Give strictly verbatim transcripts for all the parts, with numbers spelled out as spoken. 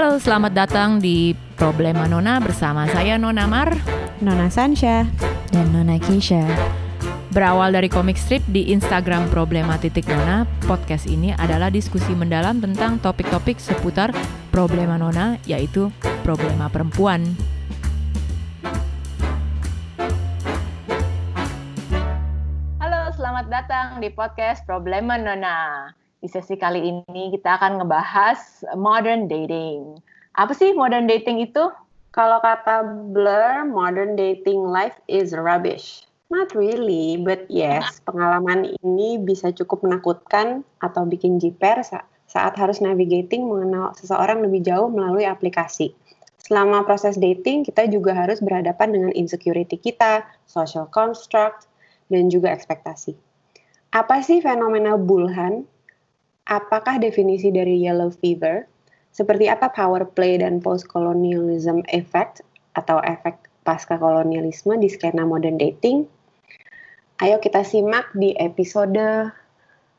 Halo, selamat datang di Problema Nona bersama saya Nona Mar, Nona Sansha, dan Nona Keisha. Berawal dari komik strip di Instagram Problema Titik Nona, podcast ini adalah diskusi mendalam tentang topik-topik seputar Problema Nona, yaitu problema perempuan. Halo, selamat datang di podcast Problema Nona. Di sesi kali ini kita akan ngebahas modern dating. Apa sih modern dating itu? Kalau kata Blur, modern dating life is rubbish. Not really, but yes, pengalaman ini bisa cukup menakutkan atau bikin jiper saat harus navigating mengenal seseorang lebih jauh melalui aplikasi. Selama proses dating, kita juga harus berhadapan dengan insecurity kita, social construct, dan juga ekspektasi. Apa sih fenomena Bulhan? Apakah definisi dari yellow fever? Seperti apa power play dan post-colonialism effect atau efek pasca-kolonialisme di skena modern dating? Ayo kita simak di episode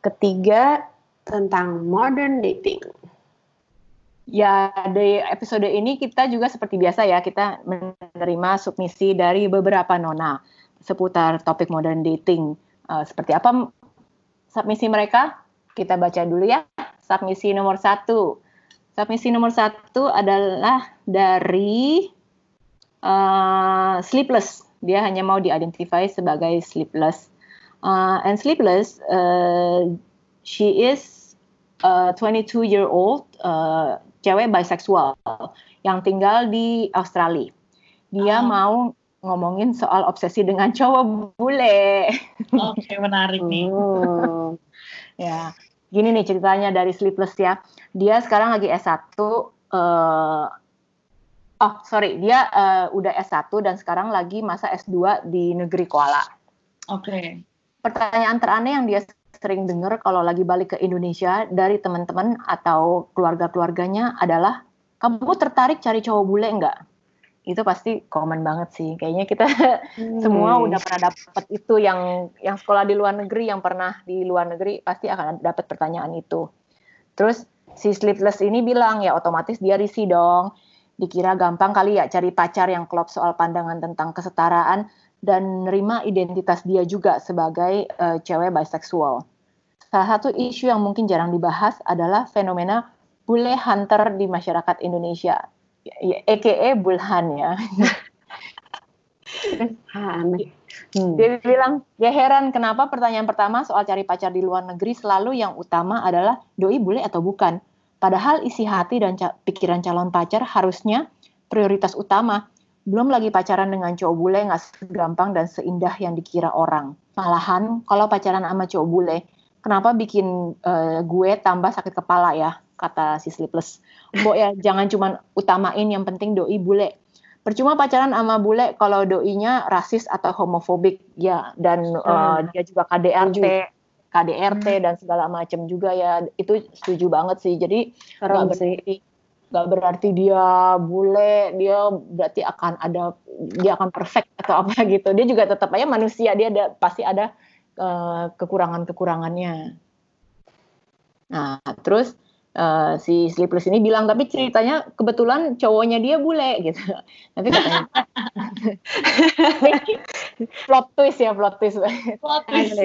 ketiga tentang modern dating. Ya, di episode ini kita juga seperti biasa ya, kita menerima submisi dari beberapa nona seputar topik modern dating. Uh, seperti apa submisi mereka? Kita baca dulu ya, submisi nomor satu. Submisi nomor satu adalah dari uh, Sleepless. Dia hanya mau diidentify sebagai Sleepless. Uh, and Sleepless, uh, she is a twenty-two-year-old uh, cewek bisexual yang tinggal di Australia. Dia oh. mau ngomongin soal obsesi dengan cowok bule. Oke, okay, menarik nih. Hmm. Ya, gini nih ceritanya dari Sleepless ya. Dia sekarang lagi S satu. Uh, oh, sorry. Dia uh, udah S satu dan sekarang lagi masa S dua di negeri Kuala. Oke. Okay. Pertanyaan teraneh yang dia sering dengar kalau lagi balik ke Indonesia dari teman-teman atau keluarga-keluarganya adalah, kamu tertarik cari cowok bule nggak? Itu pasti common banget sih. Kayaknya kita hmm. semua udah pernah dapat itu, yang yang sekolah di luar negeri, yang pernah di luar negeri pasti akan dapat pertanyaan itu. Terus si Sleepless ini bilang ya otomatis dia risih dong. Dikira gampang kali ya cari pacar yang klop soal pandangan tentang kesetaraan dan nerima identitas dia juga sebagai uh, cewek bisexual. Salah satu isu yang mungkin jarang dibahas adalah fenomena bule hunter di masyarakat Indonesia. A K A Bulhan ya. hmm. Dia bilang, ya heran kenapa pertanyaan pertama soal cari pacar di luar negeri selalu yang utama adalah doi bule atau bukan. Padahal isi hati dan ca- pikiran calon pacar harusnya prioritas utama. Belum lagi pacaran dengan cowok bule gak segampang dan seindah yang dikira orang. Malahan kalau pacaran sama cowok bule, kenapa bikin uh, gue tambah sakit kepala ya, kata si Sleepless. Mbok ya jangan cuman utamain yang penting doi bule. Percuma pacaran sama bule kalau doinya rasis atau homofobik ya, dan hmm. uh, dia juga K D R T hmm. dan segala macam juga ya. Itu setuju banget sih. Jadi nggak berarti, berarti dia bule, dia berarti akan ada dia akan perfect atau apa gitu. Dia juga tetap aja manusia, dia ada, pasti ada uh, kekurangan-kekurangannya. Nah, terus Uh, si Sleepless ini bilang, tapi ceritanya kebetulan cowoknya dia bule gitu. Nanti katanya plot twist ya, plot twist. Plot twist.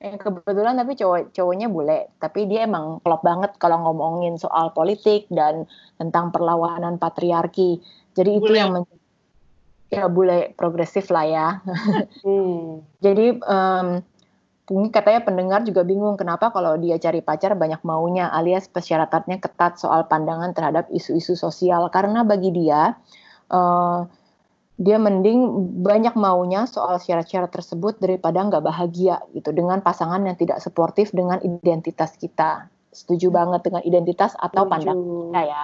Kebetulan tapi cowok cowoknya bule, tapi dia emang klop banget kalau ngomongin soal politik dan tentang perlawanan patriarki. Jadi bule. Itu yang men- ya bule progresif lah ya. hmm. Jadi um, mungkin katanya pendengar juga bingung kenapa kalau dia cari pacar banyak maunya, alias persyaratannya ketat soal pandangan terhadap isu-isu sosial. Karena bagi dia, uh, dia mending banyak maunya soal syarat-syarat tersebut daripada nggak bahagia gitu dengan pasangan yang tidak suportif dengan identitas kita. Setuju banget dengan identitas atau Setuju. pandangan kita ya.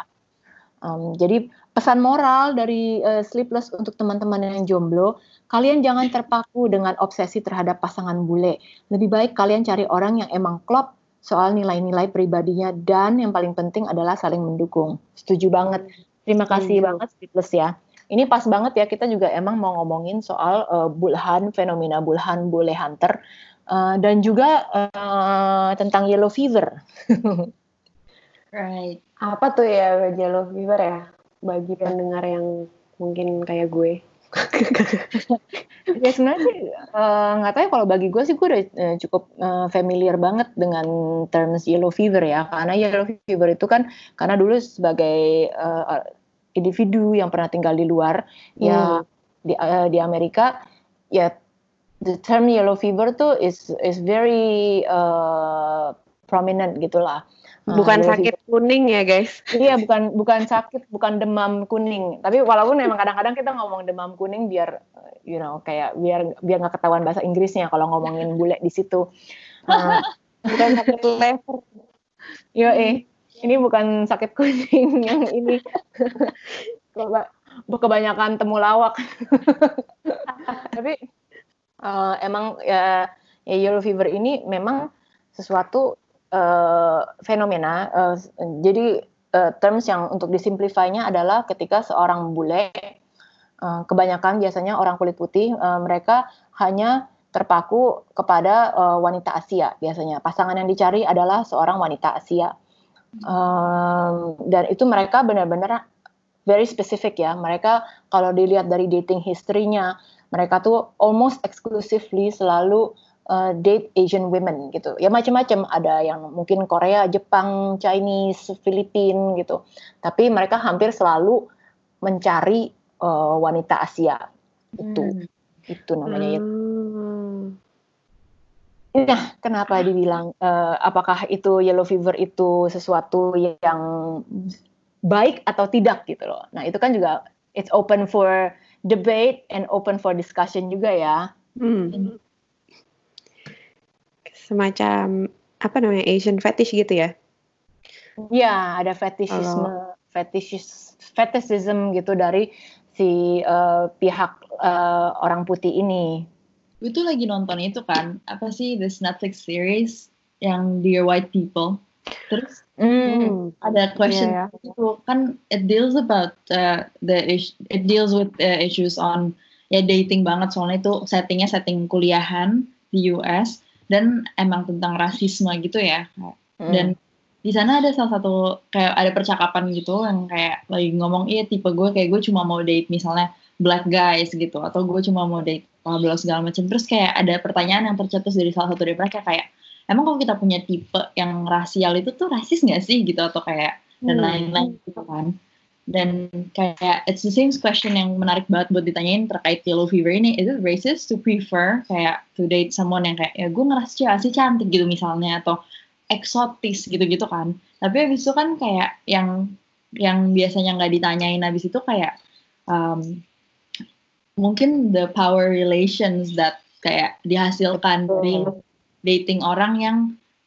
Um, jadi pesan moral dari uh, Sleepless untuk teman-teman yang jomblo, kalian jangan terpaku dengan obsesi terhadap pasangan bule. Lebih baik kalian cari orang yang emang klop soal nilai-nilai pribadinya dan yang paling penting adalah saling mendukung. Setuju banget. Terima kasih Setuju. banget Sleepless ya. Ini pas banget ya, kita juga emang mau ngomongin soal uh, Bulhan, fenomena Bulhan, bule hunter, uh, dan juga uh, tentang yellow fever. Right. Apa tuh ya jalur viewer ya? Bagi pendengar yang mungkin kayak gue. Ya sebenarnya nggak uh, tahu ya, kalau bagi gue sih gue udah uh, cukup uh, familiar banget dengan terms yellow fever ya, karena yellow fever itu kan karena dulu sebagai uh, individu yang pernah tinggal di luar hmm. ya di, uh, di Amerika ya, the term yellow fever tuh is is very uh, prominent gitulah. Bukan uh, sakit fever. Kuning ya guys. Iya, bukan bukan sakit, bukan demam kuning. Tapi walaupun memang kadang-kadang kita ngomong demam kuning biar you know kayak biar biar nggak ketahuan bahasa Inggrisnya kalau ngomongin bule di situ. Uh, bukan sakit lever. Yo eh, ini bukan sakit kuning yang ini. Kebanyakan temu lawak. Tapi uh, emang ya, ya yellow fever ini memang sesuatu Uh, fenomena, uh, jadi uh, terms yang untuk disimplify-nya adalah ketika seorang bule, uh, kebanyakan biasanya orang kulit putih, uh, mereka hanya terpaku kepada uh, wanita Asia biasanya. Pasangan yang dicari adalah seorang wanita Asia. Um, dan itu mereka benar-benar very specific ya. Mereka kalau dilihat dari dating history-nya, mereka tuh almost exclusively selalu Uh, date Asian women gitu. Ya macam-macam, ada yang mungkin Korea, Jepang, Chinese, Filipin gitu. Tapi mereka hampir selalu mencari uh, wanita Asia. Itu. Hmm. Itu namanya. Hmm. Nah, kenapa dibilang uh, apakah itu yellow fever itu sesuatu yang baik atau tidak gitu loh. Nah, itu kan juga it's open for debate and open for discussion juga ya. Hmm. Semacam apa namanya Asian fetish gitu ya? Ya, ada fetishisme, oh. fetishis, fetishism gitu dari si uh, pihak uh, orang putih ini. Gue tuh lagi nonton itu kan, apa sih this Netflix series yang Dear White People. Terus mm. ada question yeah, yeah. itu kan it deals about uh, the it deals with uh, issues on ya dating banget soalnya itu settingnya setting kuliahan di U S. Dan emang tentang rasisme gitu ya. Dan di sana ada salah satu kayak ada percakapan gitu yang kayak lagi ngomong iya tipe gue kayak gue cuma mau date misalnya black guys gitu atau gue cuma mau date bla segala macam. Terus kayak ada pertanyaan yang tercetus dari salah satu dari mereka kayak emang kalau kita punya tipe yang rasial itu tuh rasis nggak sih gitu atau kayak dan hmm. lain-lain gitu kan. Dan kayak it's the same question yang menarik banget buat ditanyain terkait yellow fever ini. Is it racist to prefer kayak to date someone yang kayak ya gue ngerasa cewek sih cantik gitu misalnya atau eksotis gitu-gitu kan. Tapi abis itu kan kayak yang yang biasanya nggak ditanyain abis itu kayak um, mungkin the power relations that kayak dihasilkan dari dating orang yang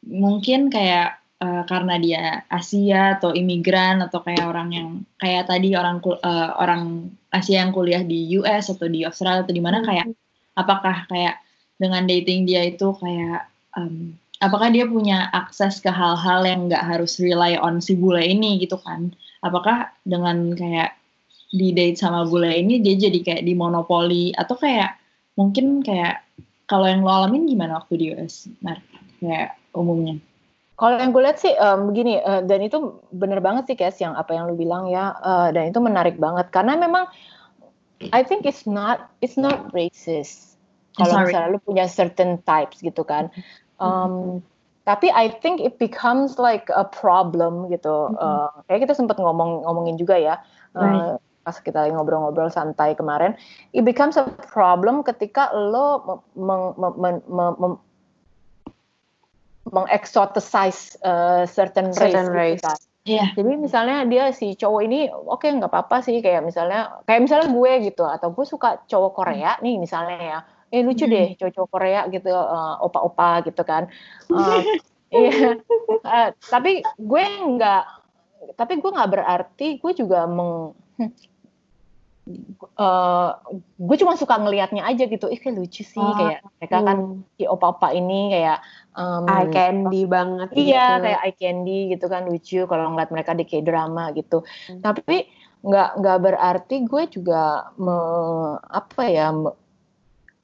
mungkin kayak Uh, karena dia Asia atau imigran atau kayak orang yang kayak tadi orang uh, orang Asia yang kuliah di U S atau di Australia atau di mana kayak apakah kayak dengan dating dia itu kayak um, apakah dia punya akses ke hal-hal yang nggak harus rely on si bule ini gitu kan, apakah dengan kayak di date sama bule ini dia jadi kayak dimonopoli atau kayak mungkin kayak kalau yang lo alamin gimana waktu di U S nah, kayak umumnya. Kalau yang gue lihat sih um, begini, uh, dan itu benar banget sih Kes yang apa yang lu bilang ya, uh, dan itu menarik banget karena memang I think it's not it's not racist kalau misalnya lu punya certain types gitu kan, um, mm-hmm. tapi I think it becomes like a problem gitu, uh, kayak kita sempat ngomong ngomongin juga ya uh, right. pas kita ngobrol-ngobrol santai kemarin, it becomes a problem ketika lo meng, meng, meng, meng mengexoticize uh, certain, certain race, race. Gitu kan. Yeah. Jadi misalnya dia si cowok ini oke okay, nggak apa-apa sih kayak misalnya kayak misalnya gue gitu atau gue suka cowok Korea nih misalnya ya, eh lucu deh cowok-cowok Korea gitu uh, opa-opa gitu kan, uh, yeah. uh, tapi gue nggak tapi gue nggak berarti gue juga meng Uh, gue cuma suka ngelihatnya aja gitu, ih kayak lucu sih oh, kayak mereka hmm. kan si opa-opa ini kayak um, eye candy banget iya gitu. Kayak eye candy gitu kan lucu kalau ngeliat mereka di K-drama gitu hmm. tapi nggak nggak berarti gue juga me, apa ya me,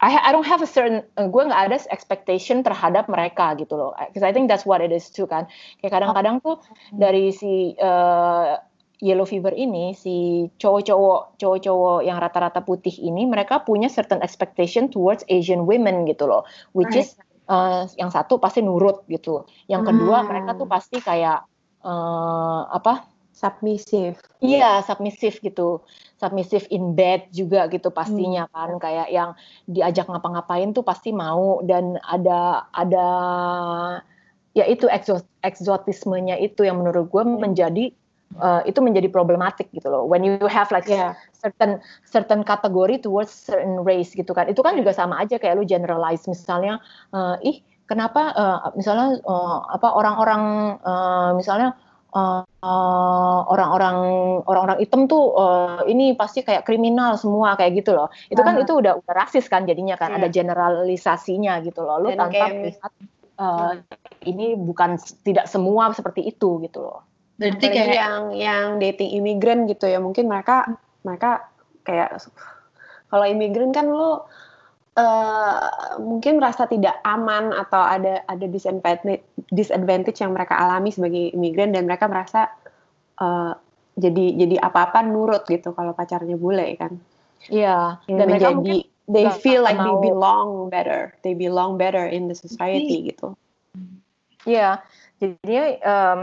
I I don't have a certain uh, gue nggak ada expectation terhadap mereka gitu loh, because I think that's what it is too kan. Kayak kadang-kadang tuh dari si uh, yellow fever ini, si cowok-cowok cowok-cowok yang rata-rata putih ini, mereka punya certain expectation towards Asian women gitu loh, which is uh, yang satu pasti nurut gitu, yang kedua hmm. mereka tuh pasti kayak uh, apa? submissive. Iya, submissive gitu. Submissive in bed juga gitu pastinya hmm. kan, kayak yang diajak ngapa-ngapain tuh pasti mau, dan ada ada ya itu eksotismenya itu yang menurut gue hmm. menjadi uh, itu menjadi problematik gitu loh. When you have like yeah. certain certain kategori towards certain race gitu kan. Itu kan juga sama aja kayak lu generalize misalnya uh, ih kenapa uh, misalnya uh, apa orang-orang uh, misalnya Uh, uh, orang-orang orang-orang hitam tuh uh, ini pasti kayak kriminal semua kayak gitu loh. Itu kan uh-huh. itu udah udah rasis kan jadinya kan, yeah. ada generalisasinya gitu loh. Lu dan tanpa melihat uh, ini bukan tidak semua seperti itu gitu loh. Berarti kayak yang yang dating imigran gitu ya, mungkin mereka mereka kayak kalau imigran kan lu Uh, mungkin merasa tidak aman atau ada ada disadvantage, disadvantage yang mereka alami sebagai imigran, dan mereka merasa uh, jadi jadi apa-apa nurut gitu kalau pacarnya bule kan. Iya, yeah. Dan mereka jadi they feel like mau. they belong better. They belong better in the society mm-hmm. gitu. Iya, yeah. Jadinya um,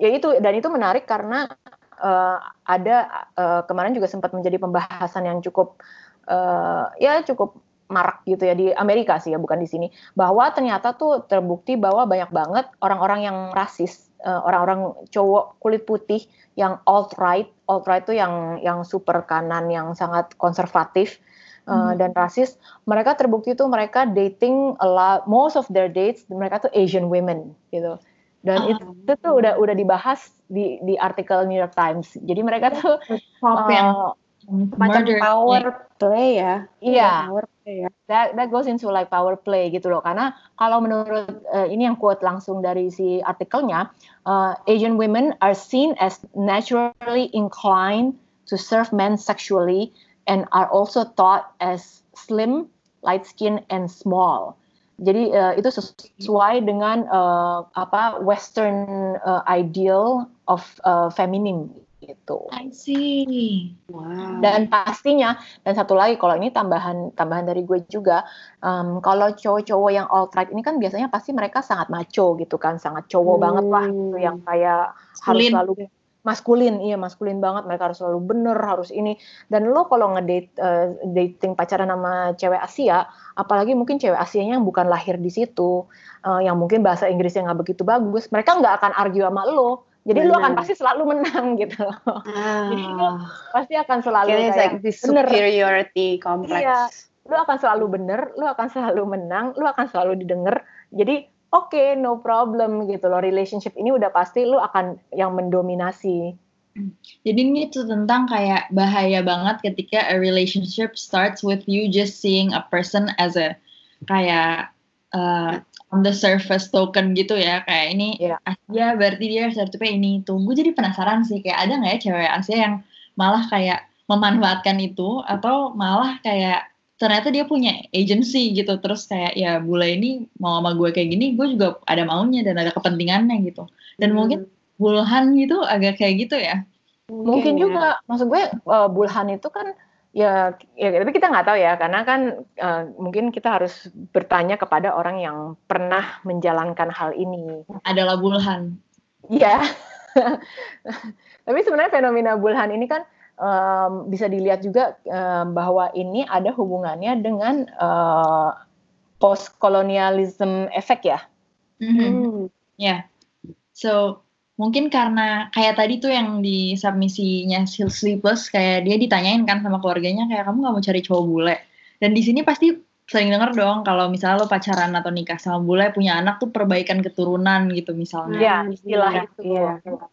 ya itu, dan itu menarik karena uh, ada uh, kemarin juga sempat menjadi pembahasan yang cukup uh, ya cukup marak gitu ya di Amerika sih ya, bukan di sini, bahwa ternyata tuh terbukti bahwa banyak banget orang-orang yang rasis, uh, orang-orang cowok kulit putih yang alt-right, alt-right tuh yang yang super kanan, yang sangat konservatif uh, hmm. dan rasis, mereka terbukti tuh mereka dating a lot, most of their dates mereka tuh Asian women gitu. Dan itu, itu tuh udah udah dibahas di di artikel New York Times. Jadi mereka tuh uh, macam power play ya. Iya. Yeah. Yeah. That, that goes into like power play gitu loh. Karena kalau menurut uh, ini yang quote langsung dari si artikelnya, uh, Asian women are seen as naturally inclined to serve men sexually and are also thought as slim, light skin, and small. Jadi uh, itu sesuai dengan uh, apa Western uh, ideal of uh, feminim. Gitu. I see. Wow. Dan pastinya, dan satu lagi kalau ini tambahan tambahan dari gue juga, um, kalau cowok-cowok yang alt-right ini kan biasanya pasti mereka sangat macho gitu kan, sangat cowok hmm. banget lah gitu, yang kayak harus selalu maskulin, iya maskulin banget, mereka harus selalu bener, harus ini. Dan lo kalau ngedate uh, dating pacaran sama cewek Asia, apalagi mungkin cewek Asianya yang bukan lahir di situ, uh, yang mungkin bahasa Inggrisnya nggak begitu bagus, mereka nggak akan argue sama lo. Jadi bener. Lu akan pasti selalu menang gitu loh. Ah. Jadi lu pasti akan selalu kayak like the superiority complex. Iya, lu akan selalu bener, lu akan selalu menang, lu akan selalu didengar. Jadi oke, okay, no problem gitu loh. Relationship ini udah pasti lu akan yang mendominasi. Jadi ini tuh tentang kayak bahaya banget ketika a relationship starts with you just seeing a person as a kayak uh, on the surface token gitu ya, kayak ini yeah. Asia berarti dia stereotipnya ini itu. Gue jadi penasaran sih, kayak ada gak ya cewek Asia yang malah kayak memanfaatkan itu, atau malah kayak ternyata dia punya agency gitu, terus kayak ya bule ini mau sama gue kayak gini, gue juga ada maunya dan ada kepentingannya gitu, dan hmm. mungkin Bulhan gitu agak kayak gitu ya mungkin okay, juga, ya. Maksud gue uh, Bulhan itu kan ya, ya, tapi kita nggak tahu ya, karena kan uh, mungkin kita harus bertanya kepada orang yang pernah menjalankan hal ini. Adalah Bulhan. Iya. Tapi sebenarnya fenomena Bulhan ini kan um, bisa dilihat juga um, bahwa ini ada hubungannya dengan uh, post-colonialism effect ya. Mm-hmm. Mm. Ya. Yeah. So mungkin karena kayak tadi tuh yang di submisinya Sleepless, kayak dia ditanyain kan sama keluarganya kayak kamu nggak mau cari cowok bule, dan di sini pasti sering denger dong kalau misalnya lo pacaran atau nikah sama bule punya anak tuh perbaikan keturunan gitu misalnya. Iya, istilah ya, itu. Ya.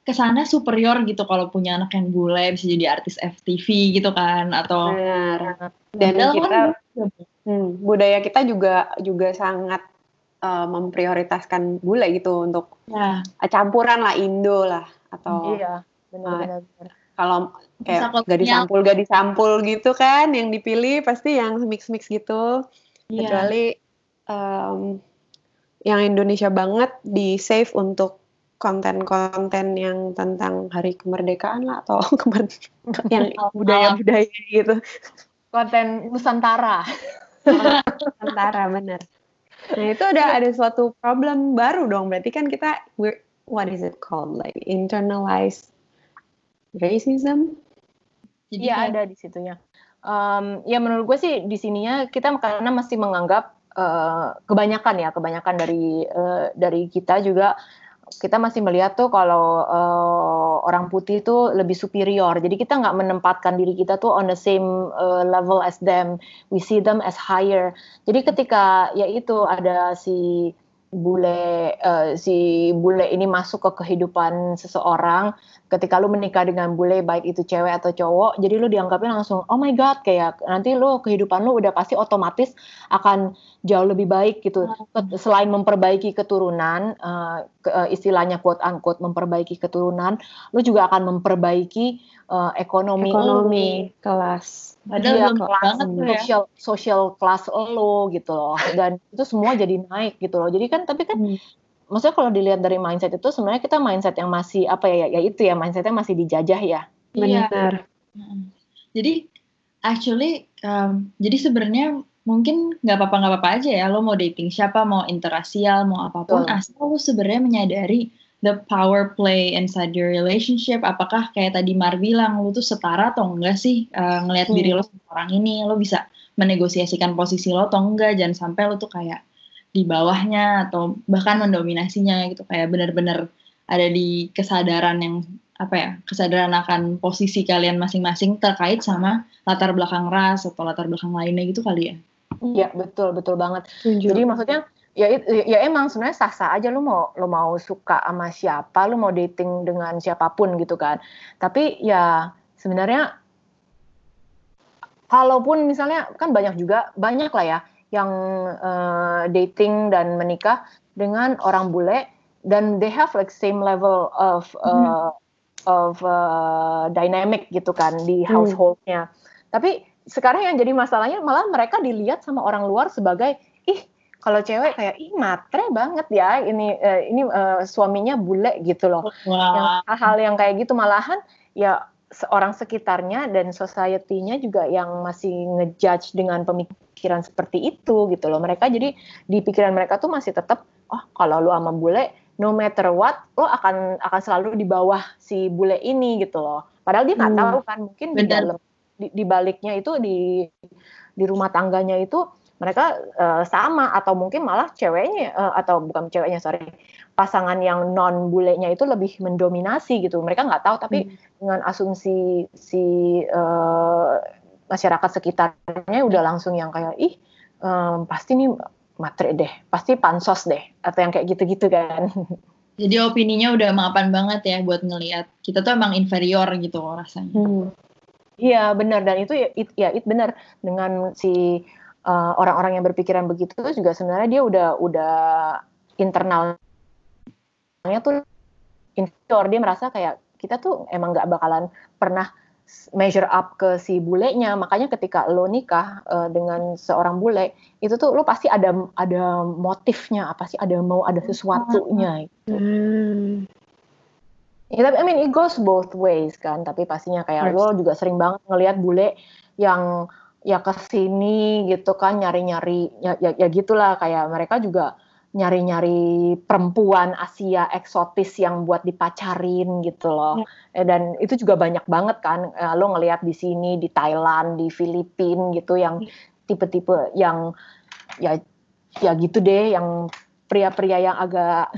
Kesannya superior gitu kalau punya anak yang bule, bisa jadi artis F T V gitu kan, atau benar. Dan kita kan, hmm, budaya kita juga juga sangat Uh, memprioritaskan bule gitu untuk ya. Campuran lah Indo lah atau iya, benar-benar. Uh, kalau kayak gak disampul gak disampul gitu kan, yang dipilih pasti yang mix-mix gitu. yeah. Kecuali um, yang Indonesia banget di save untuk konten-konten yang tentang hari kemerdekaan lah atau kemerdekaan yang budaya-budaya gitu. Konten Nusantara. Nusantara benar. Nah itu udah ada suatu problem baru dong. Berarti kan kita we're, what is it called like internalized racism? Iya kayak... ada di situnya. Um, ya menurut gue sih di sininya kita karena masih menganggap uh, kebanyakan ya kebanyakan dari uh, dari kita juga. Kita masih melihat tuh kalau uh, orang putih tuh lebih superior. Jadi kita nggak menempatkan diri kita tuh on the same uh, level as them. We see them as higher. Jadi ketika yaitu ada si bule uh, si bule ini masuk ke kehidupan seseorang, ketika lu menikah dengan bule baik itu cewek atau cowok, jadi lu dianggapnya langsung oh my god kayak nanti lu kehidupan lu udah pasti otomatis akan jauh lebih baik gitu. Hmm. Selain memperbaiki keturunan uh, ke, uh, istilahnya quote unquote memperbaiki keturunan, lu juga akan memperbaiki uh, ekonomi ekonomi kelas. Padahal belum banget social ya. Social class lo gitu loh, dan itu semua jadi naik gitu loh. Jadi kan tapi kan hmm. maksudnya kalau dilihat dari mindset itu sebenarnya kita mindset yang masih apa ya ya itu ya mindsetnya masih dijajah ya. Benar. Ya. Jadi actually um, jadi sebenarnya mungkin nggak apa-apa nggak apa-apa aja ya lo mau dating siapa mau interrasial mau apapun oh. Asal lo sebenarnya menyadari the power play inside your relationship, apakah kayak tadi Mar bilang lo tuh setara atau enggak sih uh, ngelihat hmm. diri lo sama orang ini, lo bisa menegosiasikan posisi lo atau enggak, jangan sampai lo tuh kayak di bawahnya atau bahkan mendominasinya gitu, kayak benar-benar ada di kesadaran yang apa ya, kesadaran akan posisi kalian masing-masing terkait sama latar belakang ras atau latar belakang lainnya gitu kali ya. Iya betul betul banget. Tunjuk. Jadi maksudnya ya, ya emang sebenarnya sah-sah aja lu mau lu mau suka sama siapa, lu mau dating dengan siapapun gitu kan. Tapi ya sebenarnya kalaupun misalnya kan banyak juga banyak lah ya yang uh, dating dan menikah dengan orang bule dan they have like same level of uh, mm. of uh, dynamic gitu kan di household-nya. Mm. Tapi sekarang yang jadi masalahnya malah mereka dilihat sama orang luar sebagai ih kalau cewek kayak ih matre banget ya ini uh, ini uh, suaminya bule gitu loh. Wow. Yang hal yang kayak gitu malahan ya orang sekitarnya dan society-nya juga yang masih ngejudge dengan pemikiran seperti itu gitu loh. Mereka jadi di pikiran mereka tuh masih tetap oh kalau lu sama bule no matter what lo akan akan selalu di bawah si bule ini gitu loh. Padahal dia nggak hmm. tahu kan mungkin di dalam di, di baliknya itu di di rumah tangganya itu mereka uh, sama atau mungkin malah ceweknya uh, atau bukan ceweknya sorry pasangan yang non bulenya itu lebih mendominasi gitu. Mereka nggak tahu tapi hmm. dengan asumsi si uh, masyarakat sekitarnya udah langsung yang kayak ih um, pasti nih matre deh, pasti pansos deh atau yang kayak gitu-gitu kan. Jadi opininya udah mapan banget ya buat ngelihat kita tuh emang inferior gitu rasanya. Iya hmm. benar dan itu ya, it, ya it benar dengan si Uh, orang-orang yang berpikiran begitu juga sebenarnya dia udah udah internalnya tuh insecure, dia merasa kayak kita tuh emang nggak bakalan pernah measure up ke si bulenya. Makanya ketika lo nikah uh, dengan seorang bule itu tuh lo pasti ada ada motifnya, apa sih ada mau ada sesuatunya gitu. Hmm. Ya, tapi I mean it goes both ways kan, tapi pastinya kayak lo juga sering banget ngelihat bule yang ya kesini gitu kan nyari-nyari ya, ya, ya gitulah kayak mereka juga nyari-nyari perempuan Asia eksotis yang buat dipacarin gitu loh ya. Dan itu juga banyak banget kan lo ngelihat di sini di Thailand di Filipina gitu yang tipe-tipe yang ya ya gitu deh yang pria-pria yang agak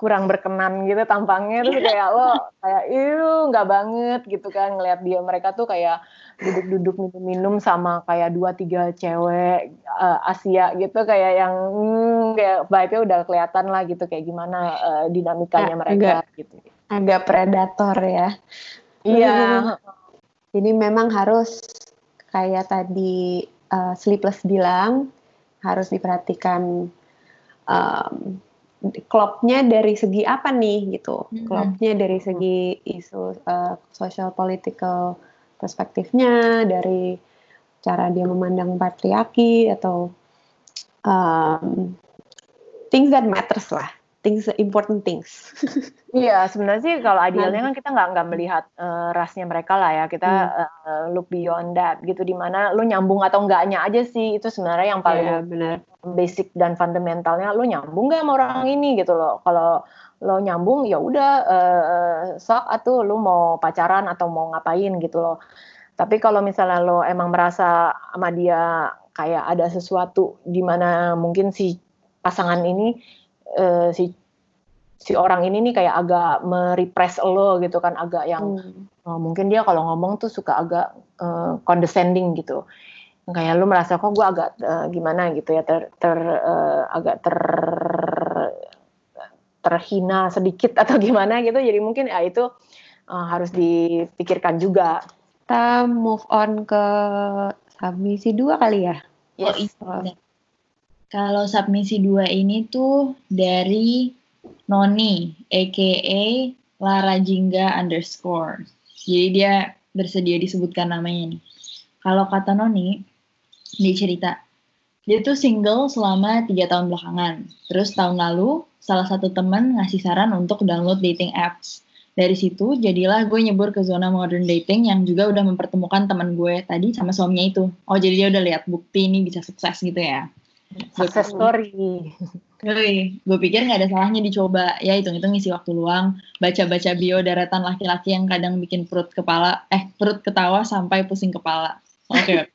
kurang berkenan gitu tampangnya terus kayak lo kayak iu nggak banget gitu kan ngelihat dia mereka tuh kayak duduk-duduk minum-minum sama kayak dua tiga cewek uh, Asia gitu kayak yang hmm, kayak vibe-nya udah kelihatan lah gitu kayak gimana uh, dinamikanya nah, mereka agak, gitu agak predator ya iya jadi memang harus kayak tadi uh, Sleepless bilang harus diperhatikan um, klopnya dari segi apa nih gitu, klopnya dari segi isu uh, social political perspektifnya, dari cara dia memandang patriarki atau um, things that matters lah, things important things. Iya, sebenarnya sih kalau idealnya kan kita nggak nggak melihat uh, rasnya mereka lah ya, kita hmm. uh, look beyond that gitu, dimana lu nyambung atau enggaknya aja sih, itu sebenarnya yang paling yeah, bener. Basic dan fundamentalnya, lu nyambung nggak sama orang ini gitu loh. Kalau lo nyambung ya udah uh, sok atuh lu mau pacaran atau mau ngapain gitu loh. Tapi kalau misalnya lo emang merasa sama dia kayak ada sesuatu di mana mungkin si pasangan ini Uh, si si orang ini nih kayak agak merepress lo gitu kan, agak yang hmm. oh, mungkin dia kalau ngomong tuh suka agak uh, condescending gitu, kayak lo merasa kok gue agak uh, gimana gitu ya, ter, ter uh, agak ter terhina sedikit atau gimana gitu. Jadi mungkin ya itu uh, harus dipikirkan juga. Kita move on ke submisi dua kali ya. Yes. Oh, iya. Kalau submisi dua ini tuh dari Noni, a k a. Lara Jingga underscore. Jadi dia bersedia disebutkan namanya nih. Kalau kata Noni, dia cerita, dia tuh single selama tiga tahun belakangan. Terus tahun lalu, salah satu teman ngasih saran untuk download dating apps. Dari situ, jadilah gue nyebur ke zona modern dating yang juga udah mempertemukan teman gue tadi sama suaminya itu. Oh, jadi dia udah lihat bukti ini bisa sukses gitu ya. Success story. Gue pikir gak ada salahnya dicoba. Ya hitung-hitung ngisi waktu luang, baca-baca bio daratan laki-laki yang kadang bikin perut kepala Eh perut ketawa sampai pusing kepala. Oke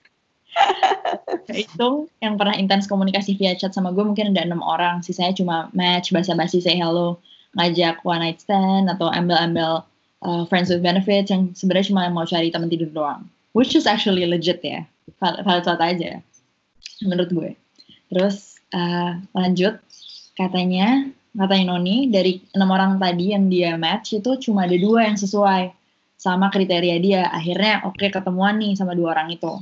okay. Hitung yang pernah intens komunikasi via chat sama gue mungkin ada enam orang. Sisanya cuma match, basa-basi, say hello, ngajak one night stand, atau ambil-ambil uh, friends with benefits yang sebenarnya cuma mau cari teman tidur doang, which is actually legit ya. Valid-valid aja ya menurut gue. Terus uh, lanjut, katanya, katanya Noni, dari enam orang tadi yang dia match itu cuma ada dua yang sesuai sama kriteria dia. Akhirnya oke okay, ketemuan nih sama dua orang itu.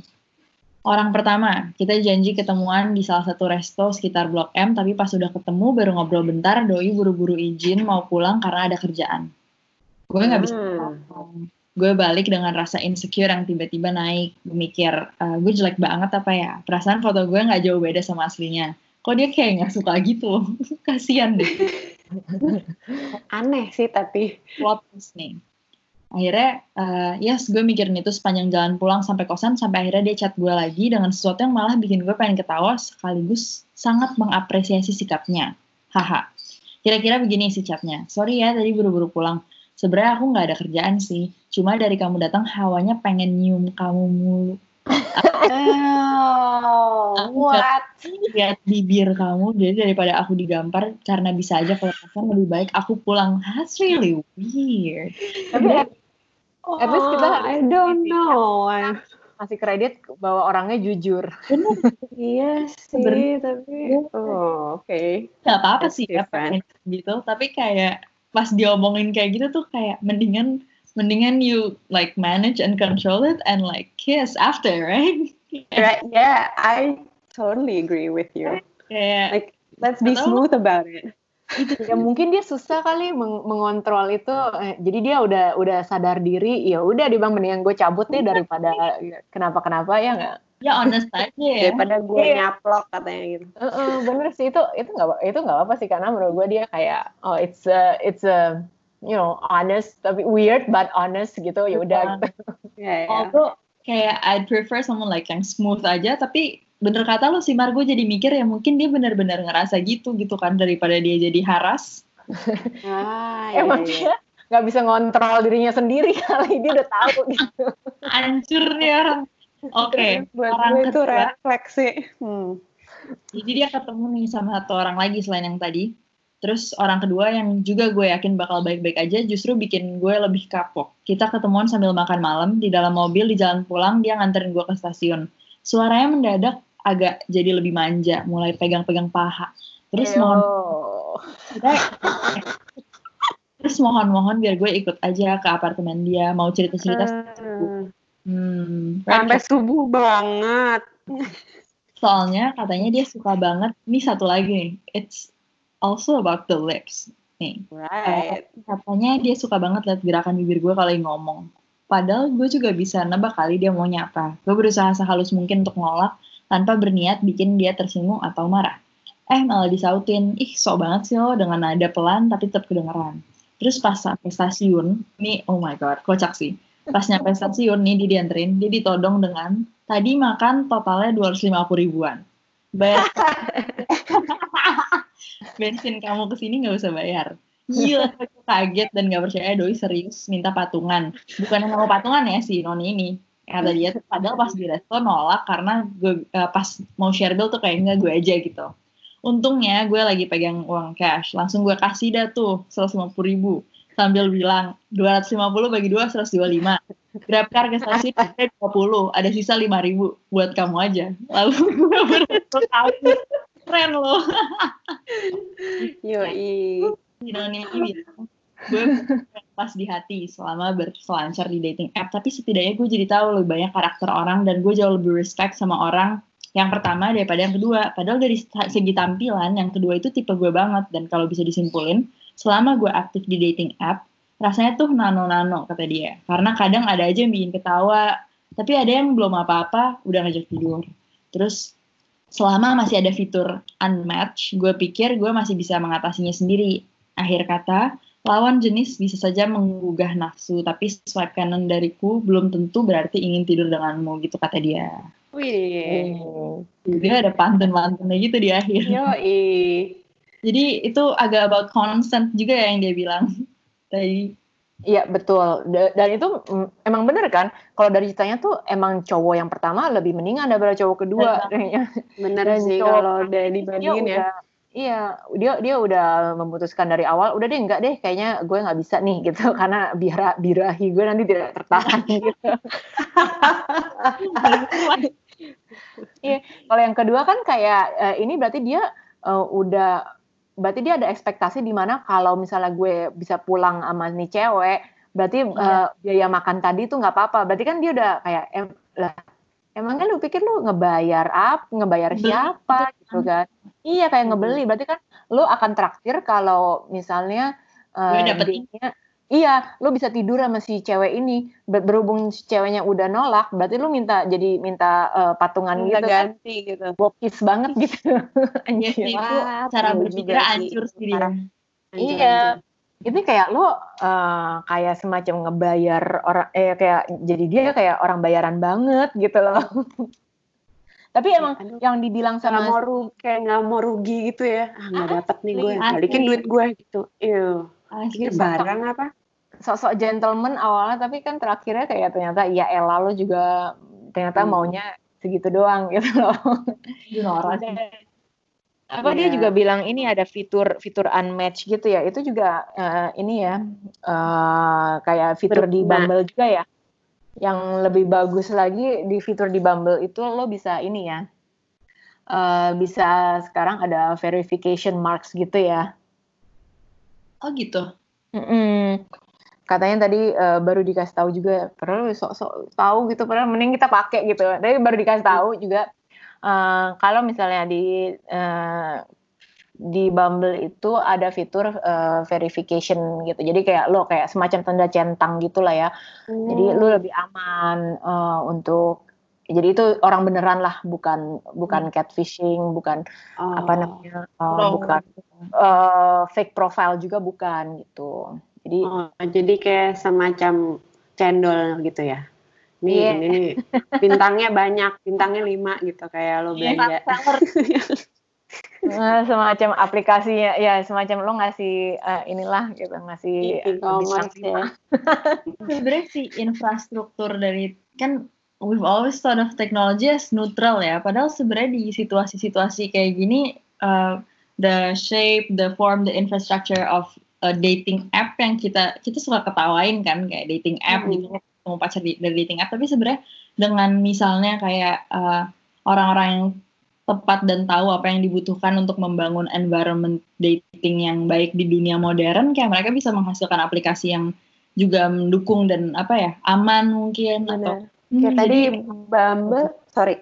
Orang pertama, kita janji ketemuan di salah satu resto sekitar Blok M, tapi pas udah ketemu baru ngobrol bentar, doi buru-buru izin mau pulang karena ada kerjaan. Gue gak bisa hmm. Gue balik dengan rasa insecure yang tiba-tiba naik. Gue mikir, uh, gue jelek banget apa ya? Perasaan foto gue gak jauh beda sama aslinya. Kok dia kayak gak suka gitu? Kasian deh. Aneh sih tapi. Plot twist nih. Akhirnya, uh, yes gue mikirin itu sepanjang jalan pulang sampai kosan. Sampai akhirnya dia chat gue lagi dengan sesuatu yang malah bikin gue pengen ketawa. Sekaligus sangat mengapresiasi sikapnya. Haha. Kira-kira begini sih chatnya. Sorry ya tadi buru-buru pulang. Sebenarnya aku nggak ada kerjaan sih, cuma dari kamu datang hawanya pengen nyium kamu mulu. Aku lihat bibir kamu, jadi daripada aku digampar karena bisa aja kalau kalian lebih baik aku pulang. That's really weird. Tapi, oh, at least kita I don't know. Masih kredit bahwa orangnya jujur. Benar. Iya sih, tapi oh, oke. Okay. Nggak apa-apa sih ya, gitu. Tapi kayak pas diomongin kayak gitu tuh kayak mendingan mendingan you like manage and control it and like kiss after, right? Right, yeah, I totally agree with you. Yeah. Like let's be smooth about it. Ya mungkin dia susah kali meng- mengontrol itu, eh, jadi dia udah udah sadar diri, ya udah deh bang mendingan gue cabut nih daripada kenapa-kenapa ya nggak? Ya honest aja ya. Daripada gue yeah. nyaplok katanya gitu. Uh-uh, bener sih itu itu nggak itu nggak apa sih karena menurut gue dia kayak oh it's a, it's a you know honest tapi weird but honest gitu ya udah. Gitu. Yeah, yeah. Although kayak I'd prefer someone like yang smooth aja tapi bener kata lo sih Mar, gue jadi mikir ya mungkin dia benar-benar ngerasa gitu gitu kan daripada dia jadi haras. Ah, iya, emang iya. Dia nggak bisa ngontrol dirinya sendiri kali dia udah tahu gitu. Hancur nih orang. Oke, okay. Orang itu refleksi. Hmm. Jadi dia ketemu nih sama satu orang lagi selain yang tadi. Terus orang kedua yang juga gue yakin bakal baik-baik aja justru bikin gue lebih kapok. Kita ketemuan sambil makan malam di dalam mobil di jalan pulang, dia nganterin gue ke stasiun. Suaranya mendadak agak jadi lebih manja, mulai pegang-pegang paha. Terus Eyo. mohon Terus mohon-mohon biar gue ikut aja ke apartemen dia, mau cerita-cerita hmm. Hmm, sampai subuh banget. Soalnya katanya dia suka banget. Ini satu lagi nih. It's also about the lips. Nih. Right. Katanya dia suka banget lihat gerakan bibir gue kalau ngomong. Padahal gue juga bisa nebak kali dia maunya apa. Gue berusaha sehalus mungkin untuk nolak tanpa berniat bikin dia tersinggung atau marah. Eh malah disautin, ih sok banget sih lo, dengan nada pelan tapi tetap kedengeran. Terus pas sampai stasiun, nih oh my god, kocak sih. Pas nyampe stasiun nih dia dianterin, dia ditodong dengan tadi makan totalnya dua ratus lima puluh ribuan. Bayar bensin kamu kesini gak usah bayar. Gila, kaget dan gak percaya Doi serius minta patungan. Bukan yang mau patungan ya si Noni ini. Kata dia tuh padahal pas di resto nolak karena gue uh, pas mau share bill tuh kayaknya gue aja gitu. Untungnya gue lagi pegang uang cash. Langsung gue kasih dah tuh seratus lima puluh ribu. Sambil bilang dua ratus lima puluh bagi dua seratus dua puluh lima. Grab car ke stasiun ada dua puluh. Ada sisa lima ribu buat kamu aja. Lalu gue berkali keren loh. Yoi. Noni bilang, gue pas di hati selama berselancar di dating app, tapi setidaknya gue jadi tahu lebih banyak karakter orang dan gue jauh lebih respect sama orang yang pertama daripada yang kedua. Padahal dari segi tampilan yang kedua itu tipe gue banget, dan kalau bisa disimpulin selama gue aktif di dating app rasanya tuh nano-nano kata dia, karena kadang ada aja yang bikin ketawa tapi ada yang belum apa-apa udah ngajak tidur. Terus selama masih ada fitur unmatch, gue pikir gue masih bisa mengatasinya sendiri. Akhir kata, lawan jenis bisa saja menggugah nafsu, tapi swipe kanan dariku belum tentu berarti ingin tidur denganmu, gitu kata dia. Wih. Oh. Dia ada pantun-pantunnya gitu di akhir. Yoi. Jadi itu agak about consent juga ya yang dia bilang tadi. Iya, betul. Dan itu emang bener kan? Kalau dari ceritanya tuh emang cowok yang pertama lebih mendingan daripada cowok kedua. Bener sih kalau dari dibandingin ya. Iya, dia dia udah memutuskan dari awal, udah deh enggak deh, kayaknya gue nggak bisa nih gitu, karena bira birahi gue nanti tidak tertahan gitu. Iya, kalau yang kedua kan kayak uh, ini berarti dia uh, udah, berarti dia ada ekspektasi di mana kalau misalnya gue bisa pulang sama nih cewek, berarti uh, biaya makan tadi tuh nggak apa-apa, berarti kan dia udah kayak em, lah. Emangnya lu pikir lu ngebayar apa, ngebayar siapa gitu kan? Iya, kayak ngebeli. Berarti kan lu akan traktir kalau misalnya uh, dia, iya, lu bisa tidur sama si cewek ini. Berhubung si ceweknya udah nolak, berarti lu minta jadi minta uh, patungan minta gitu ganti kan? Gitu. Bokis banget gitu. Anjir, ya, itu cara berpikir hancur sih dia. Iya. Ini kayak lo uh, kayak semacam ngebayar orang, eh kayak jadi dia kayak orang bayaran banget gitu loh. Tapi emang ya, yang dibilang sama nggak mau, kayak nggak mau rugi gitu ya, ah, nggak dapet nih gue, balikin duit gue gitu. Iya. Gitu barang apa? Sok-sok gentleman awalnya, tapi kan terakhirnya kayak ternyata ya elah lo juga ternyata hmm. maunya segitu doang gitu loh. Norak. Apa yeah. Dia juga bilang ini ada fitur fitur unmatch gitu ya, itu juga uh, ini ya uh, kayak fitur Berguna. Di Bumble juga ya, yang lebih bagus lagi di fitur di Bumble itu lo bisa ini ya uh, bisa sekarang ada verification marks gitu ya. Oh gitu. Mm-mm. Katanya tadi uh, baru dikasih tahu juga, padahal sok-sok tahu gitu, padahal mending kita pakai gitu, tapi baru dikasih tahu juga. Uh, kalau misalnya di uh, di Bumble itu ada fitur uh, verification gitu, jadi kayak lo kayak semacam tanda centang gitulah ya. Hmm. Jadi lo lebih aman uh, untuk, jadi itu orang beneran lah, bukan bukan catfishing, bukan oh. apa namanya, uh, bukan uh, fake profile juga bukan gitu. Jadi oh, jadi kayak semacam cendol gitu ya. Nih, yeah. ini, ini bintangnya banyak, bintangnya lima gitu, kayak lo belanja. Semacam aplikasinya, ya semacam lo ngasih uh, inilah gitu, ngasih bintang lima. Sebenarnya sih infrastruktur dari, kan we've always thought of technology as neutral ya, padahal sebenarnya di situasi-situasi kayak gini, uh, the shape, the form, the infrastructure of a dating app yang kita, kita suka ketawain kan, kayak dating app mm-hmm. gitu. Mau pacar di, dari dating app, tapi sebenarnya dengan misalnya kayak uh, orang-orang yang tepat dan tahu apa yang dibutuhkan untuk membangun environment dating yang baik di dunia modern, kayak mereka bisa menghasilkan aplikasi yang juga mendukung dan apa ya, aman mungkin. Bener. Atau kayak hmm, tadi jadi, Bumble, sorry,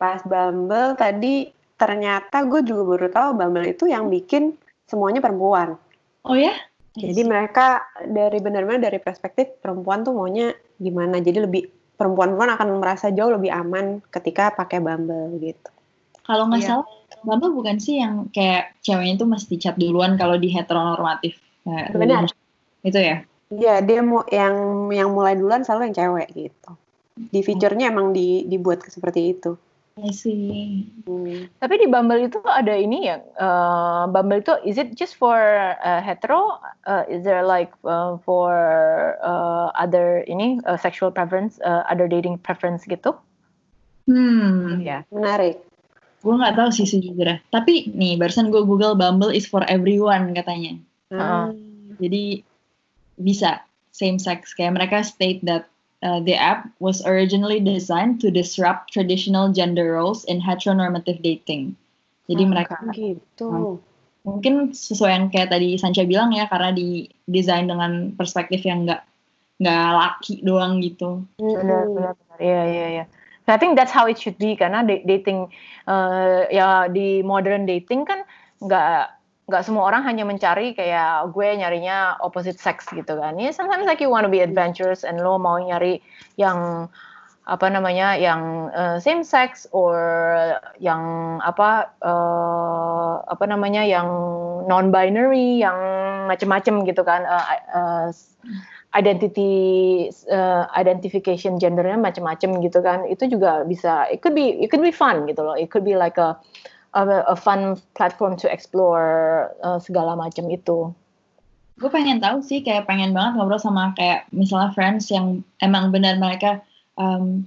pas Bumble tadi ternyata gue juga baru tahu Bumble itu yang bikin semuanya perempuan. Oh ya? Jadi mereka dari benar-benar dari perspektif perempuan tuh maunya gimana. Jadi lebih perempuan-perempuan akan merasa jauh lebih aman ketika pakai Bumble gitu. Kalau nggak ya. salah, Bumble bukan sih yang kayak ceweknya tuh mesti chat duluan kalau di heteronormatif. Nah, benar. Itu ya? Iya, dia mu- yang yang mulai duluan selalu yang cewek gitu. Di fiturnya emang di, dibuat seperti itu. I see. Hmm. Tapi di Bumble itu ada ini ya, uh, Bumble itu is it just for uh, hetero? Uh, is there like uh, for uh, other ini uh, sexual preference, uh, other dating preference gitu? Hmm, ya. Yeah. Menarik. Gue nggak tahu sih sejujurnya. Tapi nih barusan gue Google Bumble is for everyone katanya. Hmm. Jadi bisa same sex. Kayak mereka state that Uh, the app was originally designed to disrupt traditional gender roles in heteronormative dating. Jadi ah, mereka gitu. Uh, mungkin sesuai yang kayak tadi Sancha bilang ya, karena didesain dengan perspektif yang nggak nggak laki doang gitu. Benar-benar. Iya iya iya. I think that's how it should be, karena dating uh, ya di modern dating kan nggak nggak semua orang hanya mencari kayak gue nyarinya opposite sex gitu kan. Ya, sometimes like you want to be adventurous and lo mau nyari yang apa namanya yang uh, same sex or yang apa uh, apa namanya yang non-binary yang macem-macem gitu kan, uh, uh, identity uh, identification gendernya macem-macem gitu kan. Itu juga bisa, it could be it could be fun gitu loh. It could be like a A, a fun platform to explore uh, segala macam itu. Gue pengen tahu sih, kayak pengen banget ngobrol sama kayak misalnya friends yang emang benar mereka um,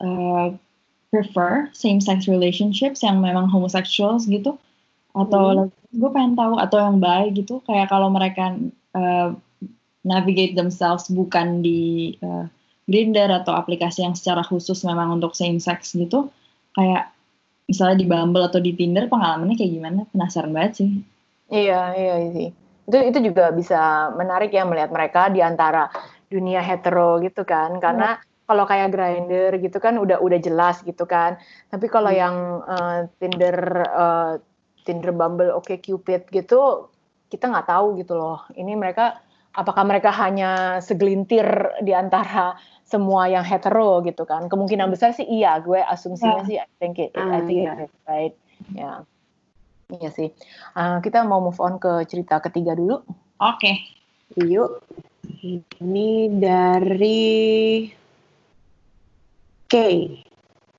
uh, prefer same-sex relationships yang memang homosexuals gitu, atau hmm. gue pengen tahu atau yang bi gitu, kayak kalau mereka uh, navigate themselves bukan di uh, Grindr atau aplikasi yang secara khusus memang untuk same-sex gitu, kayak misalnya di Bumble atau di Tinder pengalamannya kayak gimana? Penasaran banget sih. Iya, iya sih. Itu itu juga bisa menarik ya melihat mereka di antara dunia hetero gitu kan. Karena hmm. kalau kayak Grindr gitu kan udah udah jelas gitu kan. Tapi kalau hmm. yang uh, Tinder uh, Tinder Bumble OkCupid gitu kita nggak tahu gitu loh. Ini mereka apakah mereka hanya segelintir di antara semua yang hetero gitu kan, kemungkinan besar sih iya, gue asumsinya yeah. sih I think it, I think it is right ya yeah. Iya sih, uh, kita mau move on ke cerita ketiga dulu. Oke okay. Yuk, ini dari Kay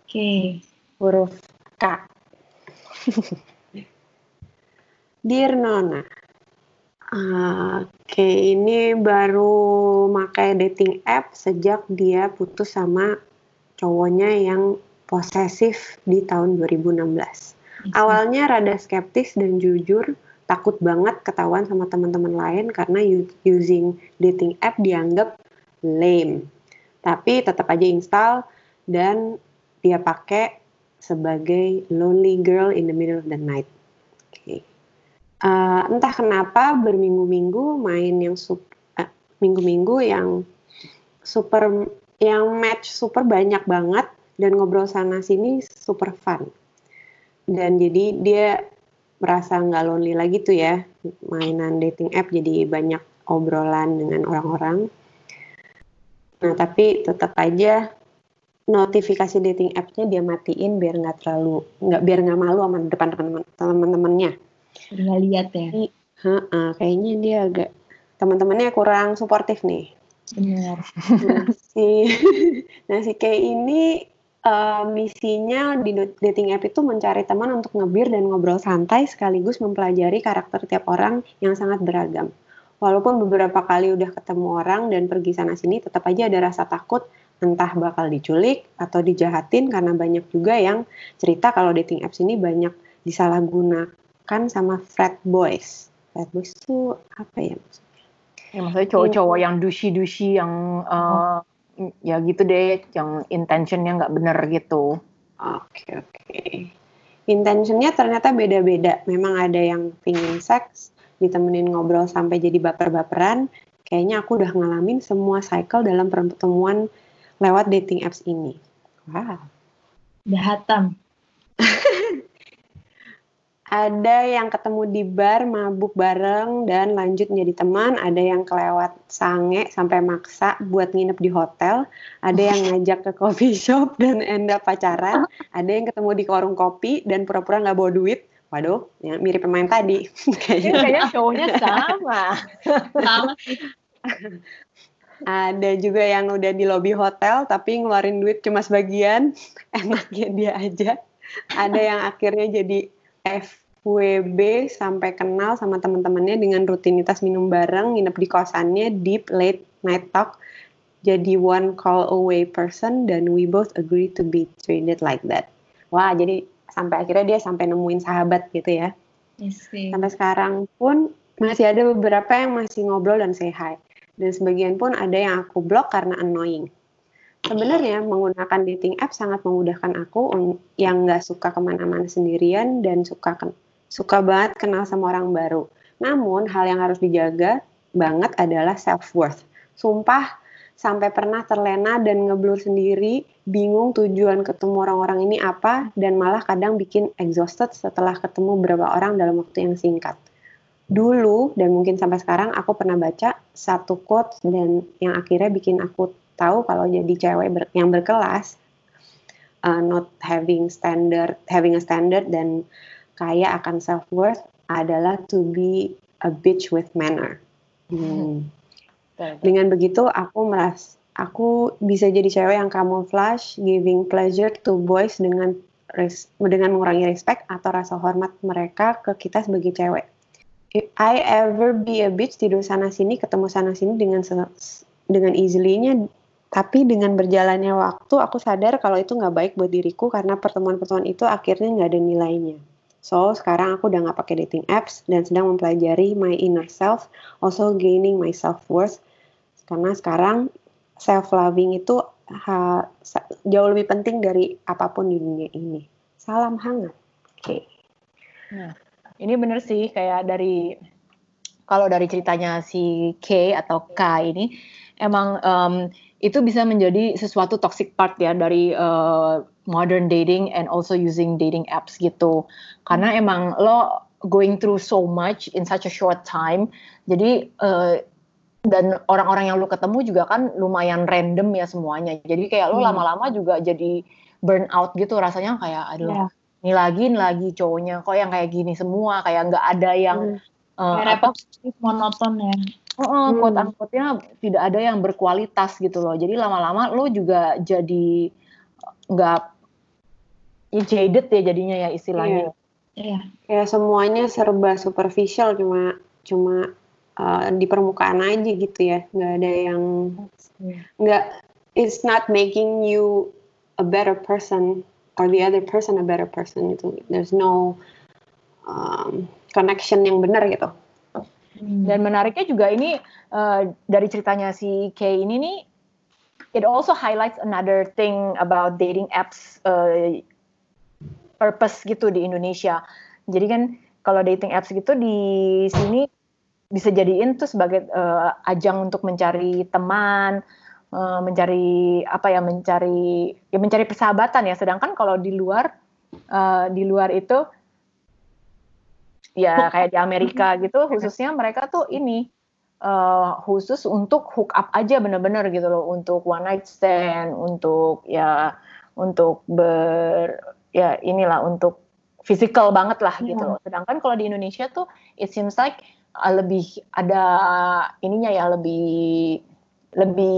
Kay huruf K. Dear Nona, Uh, Kay ini baru pakai dating app sejak dia putus sama cowoknya yang posesif di tahun dua ribu enam belas. Mm-hmm. Awalnya rada skeptis dan jujur takut banget ketahuan sama teman-teman lain karena using dating app dianggap lame. Tapi tetap aja install dan dia pakai sebagai lonely girl in the middle of the night. Oke. Okay. Uh, entah kenapa berminggu-minggu main yang sup, uh, minggu-minggu yang super yang match super banyak banget dan ngobrol sana sini super fun, dan jadi dia merasa nggak lonely lagi tuh ya, mainan dating app jadi banyak obrolan dengan orang-orang. Nah tapi tetap aja notifikasi dating app-nya dia matiin biar nggak terlalu nggak biar nggak malu sama depan teman-teman-temannya. Nggak lihat ya. Heeh, kayaknya dia agak teman-temannya kurang suportif nih. Benar. Nah, si nah si Kay ini uh, misinya di dating app itu mencari teman untuk ngebir dan ngobrol santai sekaligus mempelajari karakter tiap orang yang sangat beragam. Walaupun beberapa kali udah ketemu orang dan pergi sana sini, tetap aja ada rasa takut entah bakal diculik atau dijahatin karena banyak juga yang cerita kalau dating apps ini banyak disalahgunakan sama frat boys. Frat boys itu apa ya maksudnya? Ya maksudnya cowok-cowok yang douchey-douchey yang uh, hmm. ya gitu deh, yang intentionnya nggak bener gitu. Oke okay, oke. Okay. Intentionnya ternyata beda-beda. Memang ada yang pingin seks, ditemenin ngobrol sampai jadi baper-baperan. Kayaknya aku udah ngalamin semua cycle dalam pertemuan lewat dating apps ini. Wow. Udah hatam. Ada yang ketemu di bar, mabuk bareng dan lanjut menjadi teman. Ada yang kelewat sange sampai maksa buat nginep di hotel. Ada yang ngajak ke coffee shop dan end up pacaran. Ada yang ketemu di warung kopi dan pura-pura gak bawa duit. Waduh, ya mirip pemain tadi. Kayaknya show-nya sama. Sama sih. Ada juga yang udah di lobi hotel tapi ngeluarin duit cuma sebagian. Enaknya dia aja. Ada yang akhirnya jadi F W B sampai kenal sama teman-temannya dengan rutinitas minum bareng, nginep di kosannya, deep late night talk, jadi one call away person, dan we both agree to be treated like that. Wah, jadi sampai akhirnya dia sampai nemuin sahabat gitu ya. Yes, yes. Sampai sekarang pun masih ada beberapa yang masih ngobrol dan say hi. Dan sebagian pun ada yang aku blok karena annoying. Sebenarnya menggunakan dating app sangat memudahkan aku yang nggak suka kemana-mana sendirian dan suka suka banget kenal sama orang baru. Namun hal yang harus dijaga banget adalah self worth. Sumpah sampai pernah terlena dan ngeblur sendiri, bingung tujuan ketemu orang-orang ini apa, dan malah kadang bikin exhausted setelah ketemu beberapa orang dalam waktu yang singkat. Dulu dan mungkin sampai sekarang aku pernah baca satu quote dan yang akhirnya bikin aku tahu kalau jadi cewek ber, yang berkelas, uh, not having standard, having a standard dan kaya akan self worth adalah to be a bitch with manner. Hmm. Dengan begitu aku merasa aku bisa jadi cewek yang camouflage, giving pleasure to boys dengan res, dengan mengurangi respect atau rasa hormat mereka ke kita sebagai cewek. If I ever be a bitch, tidur sana sini, ketemu sana sini dengan dengan easily-nya. Tapi dengan berjalannya waktu, aku sadar kalau itu nggak baik buat diriku karena pertemuan-pertemuan itu akhirnya nggak ada nilainya. So, sekarang aku udah nggak pakai dating apps dan sedang mempelajari my inner self, also gaining my self-worth. Karena sekarang self-loving itu ha, jauh lebih penting dari apapun di dunia ini. Salam hangat. Oke. Okay. Nah, ini bener sih kayak dari... Kalau dari ceritanya si Kay atau K ini, emang um, itu bisa menjadi sesuatu toxic part ya dari uh, modern dating and also using dating apps gitu. Karena emang lo going through so much in such a short time. Jadi uh, dan orang-orang yang lo ketemu juga kan lumayan random ya semuanya. Jadi kayak lo hmm. lama-lama juga jadi burn out gitu rasanya kayak aduh yeah. ini lagi ini lagi cowoknya kok yang kayak gini semua kayak nggak ada yang hmm. Uh, repetitif monoton ya. Uh, hmm. Quote-unquote-nya tidak ada yang berkualitas gitu loh. Jadi lama-lama lo juga jadi nggak ya jaded ya jadinya ya istilahnya. Iya. Yeah. Yeah. Ya semuanya serba superficial cuma cuma uh, di permukaan aja gitu ya. Nggak ada yang nggak it's not making you a better person or the other person a better person gitu. There's no um, connection yang benar gitu. Dan menariknya juga ini uh, dari ceritanya si Kay ini nih, it also highlights another thing about dating apps uh, purpose gitu di Indonesia. Jadi kan kalau dating apps gitu di sini bisa jadiin tuh sebagai uh, ajang untuk mencari teman, uh, mencari apa ya, mencari ya mencari persahabatan ya. Sedangkan kalau di luar uh, di luar itu ya kayak di Amerika gitu khususnya mereka tuh ini uh, khusus untuk hook up aja bener-bener gitu loh, untuk one night stand, untuk ya untuk ber ya inilah untuk physical banget lah gitu yeah. loh. Sedangkan kalau di Indonesia tuh it seems like uh, lebih ada uh, ininya ya lebih lebih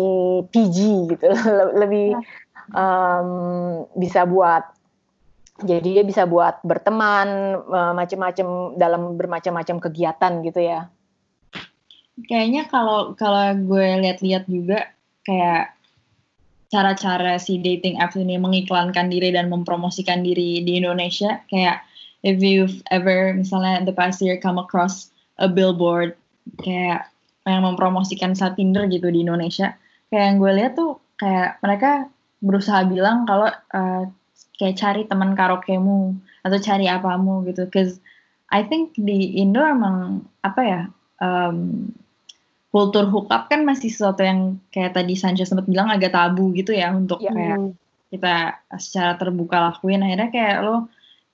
P G gitu loh. Lebih um, bisa buat Jadi dia bisa buat berteman macam-macam dalam bermacam-macam kegiatan gitu ya. Kayaknya kalau kalau gue lihat-lihat juga kayak cara-cara si dating apps ini mengiklankan diri dan mempromosikan diri di Indonesia. Kayak if you've ever misalnya the past year come across a billboard kayak yang mempromosikan saat Tinder gitu di Indonesia. Kayak yang gue lihat tuh kayak mereka berusaha bilang kalau uh, kayak cari teman karaokemu atau cari apamu gitu, cause I think di Indo emang apa ya um, kultur hookup kan masih sesuatu yang kayak tadi Sanchez sempat bilang agak tabu gitu ya untuk yeah. kayak kita secara terbuka lakuin. Akhirnya kayak lo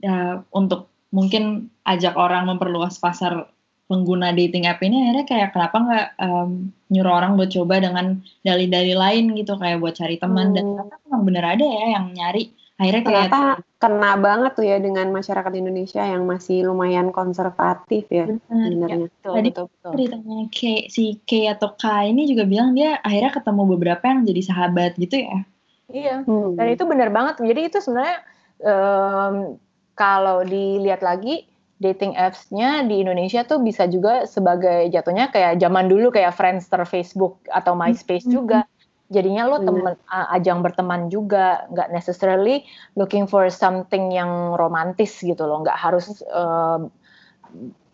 uh, untuk mungkin ajak orang memperluas pasar pengguna dating app ini, akhirnya kayak kenapa nggak um, nyuruh orang buat coba dengan dalih-dalih lain gitu, kayak buat cari teman. Hmm. Dan ternyata emang bener ada ya yang nyari. Akhirnya kayak ternyata kena banget tuh ya dengan masyarakat Indonesia yang masih lumayan konservatif ya. Bener, benernya. Ya, tadi ceritanya Kay, si Kay atau Kay ini juga bilang dia akhirnya ketemu beberapa yang jadi sahabat gitu ya. Iya, hmm. dan itu bener banget. Jadi itu sebenarnya um, kalau dilihat lagi, dating apps-nya di Indonesia tuh bisa juga sebagai jatuhnya kayak zaman dulu kayak Friendster, Facebook atau MySpace mm-hmm. juga. Jadinya lo temen, mm. ajang berteman juga, nggak necessarily looking for something yang romantis gitu loh. Nggak harus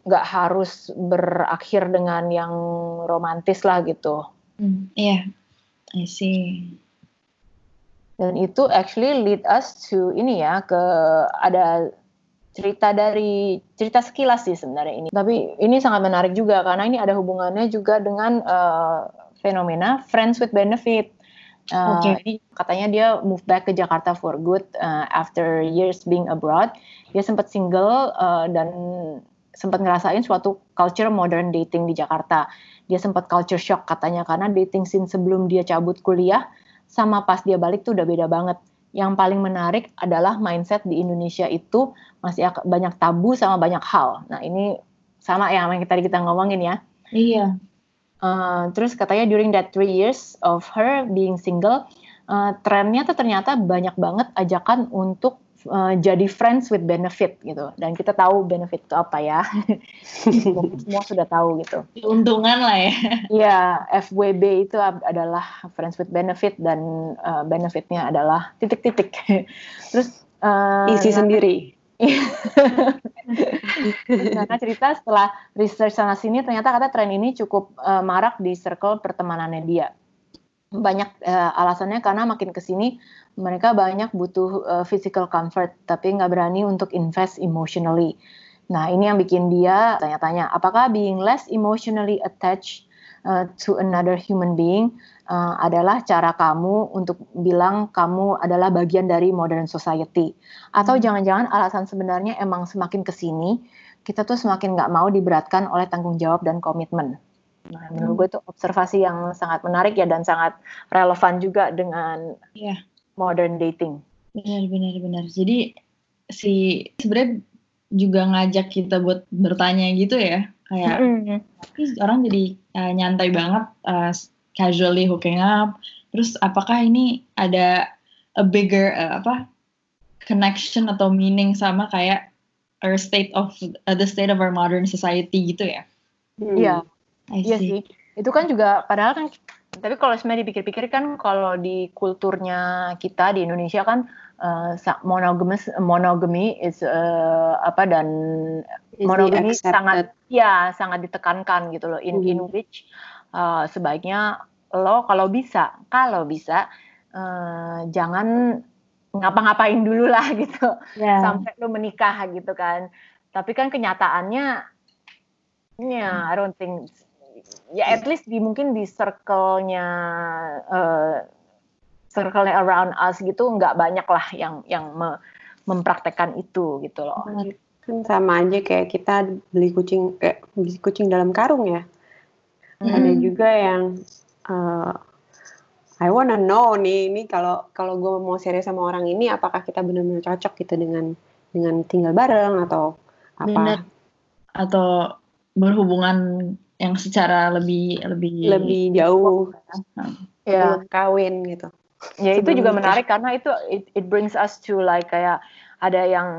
nggak um, harus berakhir dengan yang romantis lah gitu. Mm, yeah, I see. Dan itu actually lead us to ini ya ke ada cerita dari cerita sekilas sih sebenarnya ini, tapi ini sangat menarik juga karena ini ada hubungannya juga dengan uh, fenomena friends with benefit. Uh, okay. Ini katanya dia move back ke Jakarta for good uh, after years being abroad. Dia sempat single uh, dan sempat ngerasain suatu culture modern dating di Jakarta. Dia sempat culture shock katanya karena dating scene sebelum dia cabut kuliah sama pas dia balik tuh udah beda banget. Yang paling menarik adalah mindset di Indonesia itu masih banyak tabu sama banyak hal. Nah ini sama ya yang tadi kita ngomongin ya. Iya. Uh, terus katanya during that three years of her being single, uh, trennya tuh ternyata banyak banget ajakan untuk uh, jadi friends with benefit gitu. Dan kita tahu benefit itu apa ya. Semua sudah tahu gitu. Keuntungan lah ya. Iya, F W B itu adalah friends with benefit dan uh, benefitnya adalah titik-titik. Terus uh, isi nah, sendiri. Karena cerita setelah research sana sini ternyata kata tren ini cukup uh, marak di circle pertemanannya dia. Banyak uh, alasannya karena makin kesini mereka banyak butuh uh, physical comfort tapi nggak berani untuk invest emotionally. Nah ini yang bikin dia tanya-tanya apakah being less emotionally attached uh, to another human being uh, adalah cara kamu untuk bilang kamu adalah bagian dari modern society, atau hmm. jangan-jangan alasan sebenarnya emang semakin kesini kita tuh semakin nggak mau diberatkan oleh tanggung jawab dan komitmen. Nah, menurut gue itu observasi yang sangat menarik ya dan sangat relevan juga dengan yeah. modern dating. Benar, benar, benar. Jadi si sebenarnya juga ngajak kita buat bertanya gitu ya, kayak mm-hmm. tapi orang jadi uh, nyantai banget, uh, casually hooking up. Terus apakah ini ada a bigger uh, apa connection atau meaning sama kayak our state of uh, the state of our modern society gitu ya? Iya. Mm. Yeah. Iya sih, itu kan juga padahal kan, tapi kalau sebenarnya dipikir-pikir kan kalau di kulturnya kita di Indonesia kan uh, monogamis, monogami is uh, apa dan is monogami sangat ya sangat ditekankan gitu loh. In mm-hmm. in which uh, sebaiknya lo kalau bisa kalau bisa uh, jangan ngapa-ngapain dulu lah gitu yeah. sampai lo menikah gitu kan. Tapi kan kenyataannya, yeah, I don't think. Ya at least di mungkin di circle-nya uh, circle-nya around us gitu nggak banyak lah yang yang me, mempraktekkan itu gitu loh. Kan sama aja kayak kita beli kucing eh, beli kucing dalam karung ya. Hmm. Ada juga yang uh, I wanna know nih ini kalau kalau gue mau serius sama orang ini apakah kita benar-benar cocok gitu dengan dengan tinggal bareng atau apa? Bener. Atau berhubungan yang secara lebih lebih lebih jauh ya kawin gitu ya. Sebelum itu juga menarik karena itu it, it brings us to like kayak ada yang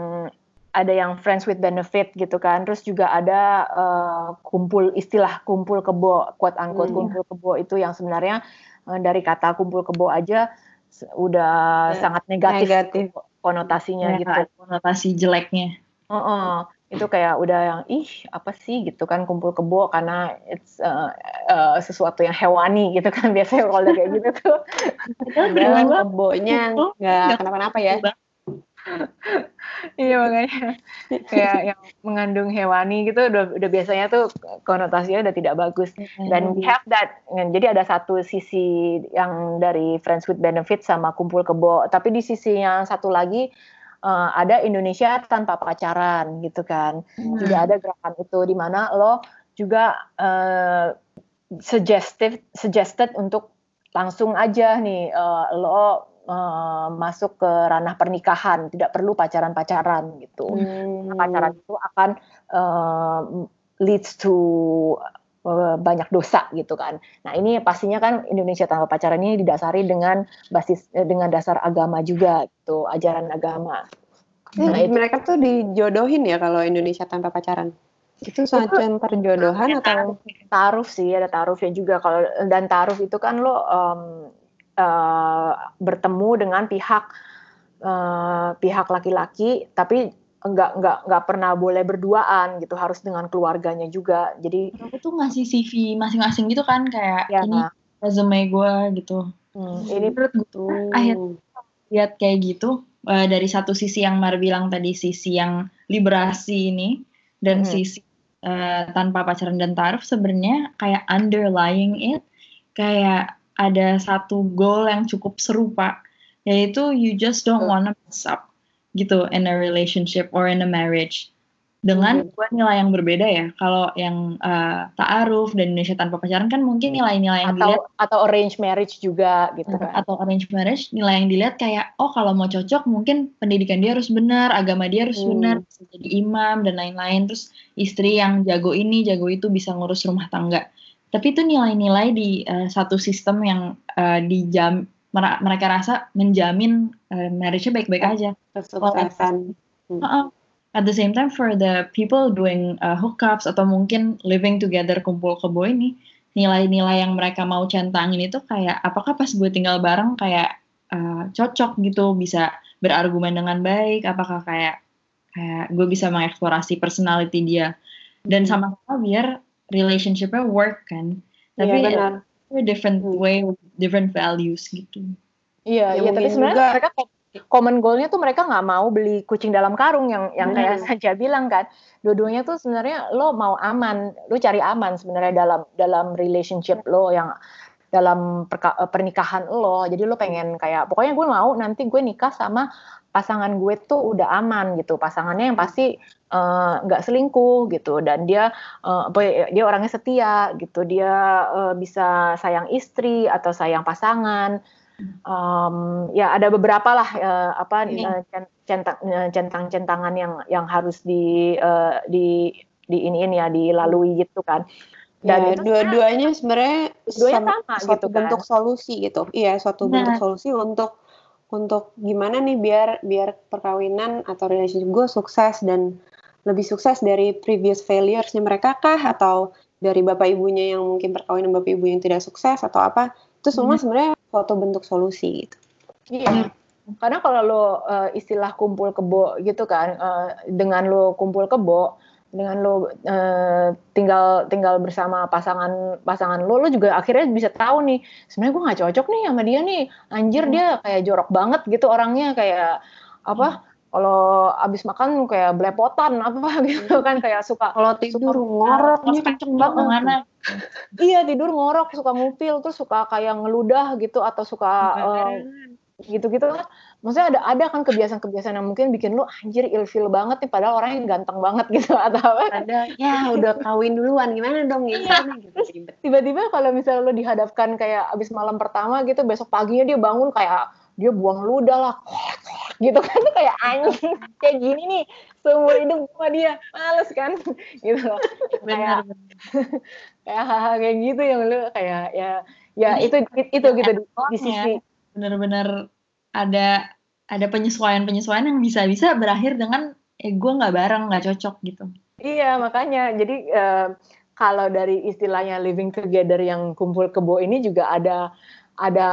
ada yang friends with benefit gitu kan. Terus juga ada uh, kumpul istilah kumpul kebo, quote unquote hmm. kumpul kebo itu yang sebenarnya uh, dari kata kumpul kebo aja udah ya, sangat negatif, negatif. konotasinya ya, gitu konotasi jeleknya uh-uh. itu kayak udah yang ih apa sih gitu kan kumpul kebo karena it's uh, uh, sesuatu yang hewani gitu kan biasanya kalau kayak gitu tuh kumpul kebonya nggak kenapa-napa ya iya makanya kayak yang mengandung hewani gitu udah, udah biasanya tuh konotasinya udah tidak bagus. Dan we have that, jadi ada satu sisi yang dari friends with benefit sama kumpul kebo, tapi di sisi yang satu lagi uh, ada Indonesia tanpa pacaran gitu kan. Hmm. Juga ada gerakan itu di mana lo juga uh, suggestive suggested untuk langsung aja nih uh, lo Uh, masuk ke ranah pernikahan, tidak perlu pacaran-pacaran gitu. Hmm. Pacaran itu akan uh, leads to uh, banyak dosa gitu kan. Nah ini pastinya kan Indonesia tanpa pacaran ini didasari dengan basis dengan dasar agama juga gitu, ajaran agama. Eh, nah, mereka itu tuh dijodohin ya kalau Indonesia tanpa pacaran. Itu semacam perjodohan atau taaruf sih, ada taarufnya juga kalau dan taaruf itu kan lo um, Uh, bertemu dengan pihak uh, pihak laki-laki, tapi enggak enggak enggak pernah boleh berduaan gitu, harus dengan keluarganya juga. Jadi aku tuh ngasih C V masing-masing gitu kan, kayak ya, ini resume gue gitu. Hmm, ini menurut gue akhirnya lihat kayak gitu uh, dari satu sisi yang Mar bilang tadi, sisi yang liberasi ini dan hmm. sisi uh, tanpa pacaran dan taaruf, sebenarnya kayak underlying it kayak ada satu goal yang cukup serupa, yaitu you just don't wanna mess up gitu in a relationship or in a marriage, dengan dua nilai yang berbeda ya. Kalau yang uh, ta'aruf dan Indonesia tanpa pacaran kan mungkin nilai-nilai yang atau, dilihat atau arranged marriage juga gitu kan, atau arranged marriage nilai yang dilihat kayak oh kalau mau cocok mungkin pendidikan dia harus benar, agama dia harus hmm. benar, bisa jadi imam dan lain-lain, terus istri yang jago ini jago itu bisa ngurus rumah tangga. Tapi itu nilai-nilai di uh, satu sistem yang uh, dijam, mereka rasa menjamin uh, marriage-nya baik-baik aja. Kesuksesan. Hmm. Uh-uh. At the same time for the people doing uh, hookups atau mungkin living together kumpul kebo ini, nilai-nilai yang mereka mau centangin itu kayak apakah pas gue tinggal bareng kayak uh, cocok gitu, bisa berargumen dengan baik, apakah kayak kayak gue bisa mengeksplorasi personality dia dan sama-sama biar relationship-nya work kan, tapi yeah, ya, different way, different values gitu. Iya, ya, ya, tapi sebenarnya mereka common goal-nya tuh mereka nggak mau beli kucing dalam karung yang yang kayak hmm. saja bilang kan. Dua-duanya tuh sebenarnya lo mau aman, lo cari aman sebenarnya dalam dalam relationship lo yang dalam perka- pernikahan lo. Jadi lo pengen kayak pokoknya gue mau nanti gue nikah sama pasangan gue tuh udah aman gitu, pasangannya yang pasti nggak uh, selingkuh gitu, dan dia uh, dia orangnya setia gitu, dia uh, bisa sayang istri atau sayang pasangan. Um, ya ada beberapa lah uh, apa uh, centang centang centangan yang yang harus di uh, di di iniin ya dilalui gitu kan. Dan ya, dua-duanya sebenarnya sama, sama suatu gitu bentuk kan? Solusi gitu, iya suatu nah. bentuk solusi untuk untuk gimana nih biar biar perkawinan atau relationship gue sukses dan lebih sukses dari previous failures-nya mereka kah, atau dari bapak ibunya yang mungkin perkawinan bapak ibunya yang tidak sukses atau apa, itu semua hmm. sebenarnya suatu bentuk solusi gitu. Iya, karena kalau lo uh, istilah kumpul kebo gitu kan, uh, dengan lo kumpul kebo, dengan lo uh, tinggal tinggal bersama pasangan pasangan lo, lo juga akhirnya bisa tahu nih, sebenarnya gue nggak cocok nih sama dia nih, anjir dia kayak jorok banget gitu orangnya, kayak apa kalau abis makan kayak belepotan apa gitu kan, kayak suka kalau tidur suka ngorok, ngorok kenceng banget. Iya tidur ngorok, suka ngupil, terus suka kayak ngeludah gitu atau suka uh, gitu-gitu kan. Maksudnya ada ada kan kebiasaan-kebiasaan yang mungkin bikin lu anjir ilfil banget nih, padahal orangnya ganteng banget gitu, atau ada ya udah kawin duluan gimana dong ya, ya. Gitu. Tiba-tiba kalau misalnya lu dihadapkan kayak abis malam pertama gitu, besok paginya dia bangun kayak dia buang ludah lah gitu kan, tuh kayak anjing kayak gini nih seumur hidup sama dia, males kan gitu loh. Kayak kayak kayak gitu yang lu kayak ya ya itu itu gitu di sisi benar-benar ada ada penyesuaian-penyesuaian yang bisa-bisa berakhir dengan eh gue nggak bareng, nggak cocok gitu. Iya makanya jadi uh, kalau dari istilahnya living together yang kumpul kebo ini juga ada ada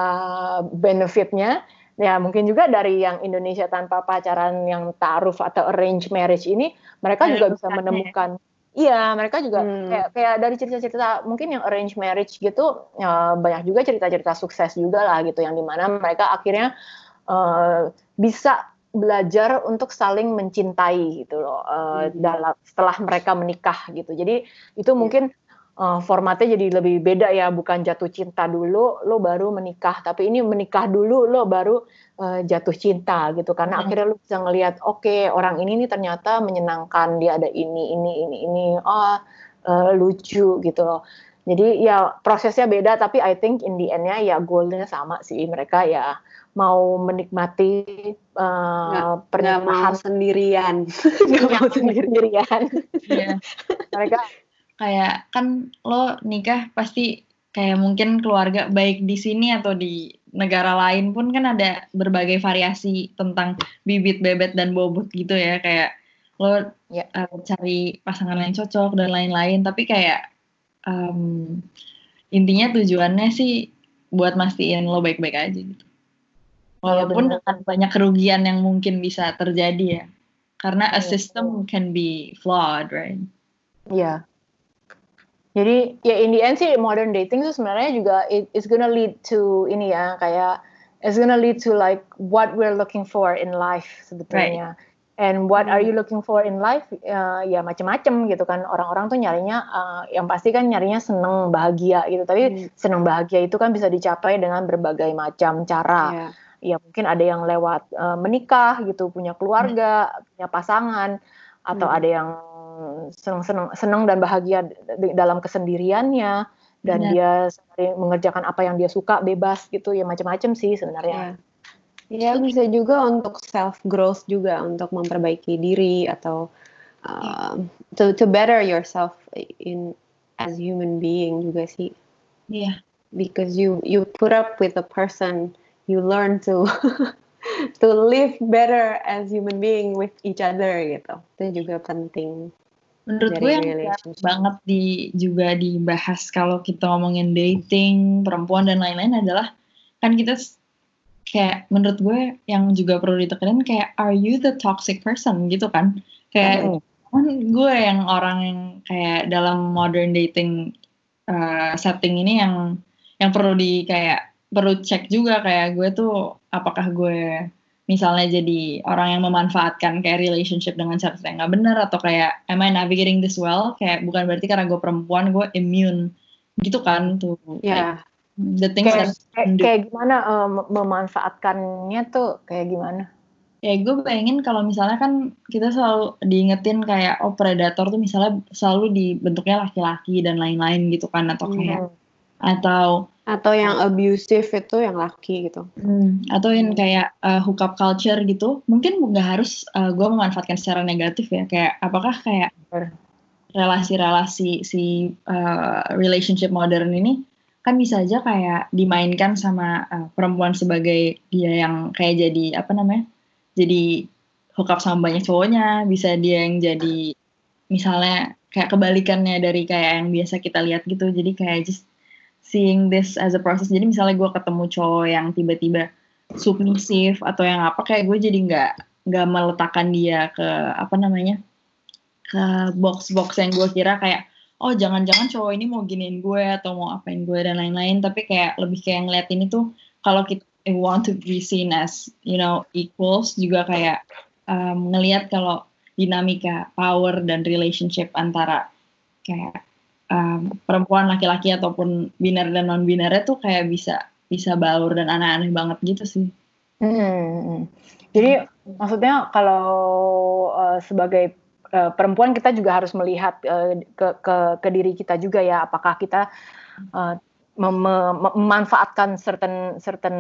benefitnya ya, mungkin juga dari yang Indonesia tanpa pacaran yang taaruf atau arranged marriage ini mereka nah, juga bisa menemukan. Iya, mereka juga hmm. kayak, kayak dari cerita-cerita mungkin yang arranged marriage gitu, ya banyak juga cerita-cerita sukses juga lah gitu, yang dimana mereka akhirnya uh, bisa belajar untuk saling mencintai gitu loh, uh, hmm. dalam setelah mereka menikah gitu. Jadi itu mungkin uh, formatnya jadi lebih beda ya, bukan jatuh cinta dulu lo baru menikah, tapi ini menikah dulu lo baru uh, jatuh cinta gitu, karena hmm. akhirnya lo bisa ngelihat oke okay, orang ini nih ternyata menyenangkan, dia ada ini ini ini ini oh uh, lucu gitu loh. Jadi ya prosesnya beda, tapi I think in the end-nya ya goalnya sama sih, mereka ya mau menikmati uh, pernikahan sendirian, nggak mau sendirian. Ya. Mereka kayak kan lo nikah pasti kayak mungkin keluarga baik di sini atau di negara lain pun kan ada berbagai variasi tentang bibit, bebet dan bobot gitu ya, kayak lo ya. uh, cari pasangan yang cocok dan lain-lain, tapi kayak Um, intinya tujuannya sih buat mastiin lo baik-baik aja gitu. Walaupun ya, dengan banyak kerugian yang mungkin bisa terjadi ya, karena a system can be flawed, right? Iya. Jadi ya in the end sih modern dating tuh sebenarnya juga it, it's gonna lead to ini ya, kayak it's gonna lead to like what we're looking for in life sebetulnya. Right. And what are you looking for in life? Uh, ya macam-macam gitu kan. Orang-orang tuh nyarinya, uh, yang pasti kan nyarinya seneng, bahagia gitu. Tapi hmm. seneng bahagia itu kan bisa dicapai dengan berbagai macam cara. Yeah. Ya mungkin ada yang lewat uh, menikah gitu, punya keluarga, hmm. punya pasangan. Atau hmm. ada yang seneng-seneng, seneng dan bahagia d- dalam kesendiriannya. Dan yeah. dia mengerjakan apa yang dia suka, bebas gitu. Ya macam-macam sih sebenarnya. Yeah. Ya bisa juga untuk self growth juga, untuk memperbaiki diri atau uh, to to better yourself in as human being juga sih. Yeah. Because you you put up with a person, you learn to to live better as human being with each other gitu. Itu juga penting. Menurut gue yang banget di juga dibahas kalau kita ngomongin dating, perempuan dan lain-lain adalah kan kita kayak menurut gue yang juga perlu ditekenin kayak are you the toxic person gitu kan, kayak oh. kan gue yang orang yang kayak dalam modern dating uh, setting ini yang yang perlu di kayak perlu cek juga kayak gue tuh apakah gue misalnya jadi orang yang memanfaatkan kayak relationship dengan cara yang nggak benar, atau kayak am I navigating this well, kayak bukan berarti karena gue perempuan gue immune gitu kan tuh yeah. kayak, The things kayak, kayak, kayak gimana uh, memanfaatkannya tuh kayak gimana? Ya gue bayangin kalau misalnya kan kita selalu diingetin kayak oh predator tuh misalnya selalu dibentuknya laki-laki dan lain-lain gitu kan, atau kayak hmm. atau atau yang abusive itu yang laki gitu, hmm, atau yang kayak uh, hookup culture gitu, mungkin nggak harus uh, gue memanfaatkan secara negatif ya, kayak apakah kayak relasi-relasi si uh, relationship modern ini kan bisa aja kayak dimainkan sama uh, perempuan sebagai dia yang kayak jadi apa namanya, jadi hookup sama banyak cowoknya, bisa dia yang jadi misalnya kayak kebalikannya dari kayak yang biasa kita lihat gitu, jadi kayak just seeing this as a process. Jadi misalnya gue ketemu cowok yang tiba-tiba submisif atau yang apa, kayak gue jadi nggak nggak meletakkan dia ke apa namanya ke box-box yang gue kira kayak oh jangan-jangan cowok ini mau giniin gue atau mau apain gue dan lain-lain, tapi kayak lebih kayak ngeliat ini tuh kalau kita want to be seen as you know equals juga kayak um, ngeliat kalau dinamika power dan relationship antara kayak um, perempuan laki-laki ataupun binar dan non binarnya tuh kayak bisa bisa baur dan aneh-aneh banget gitu sih. Hmm. Jadi maksudnya kalau uh, sebagai Uh, perempuan kita juga harus melihat uh, ke, ke ke diri kita juga ya, apakah kita uh, mem- memanfaatkan certain certain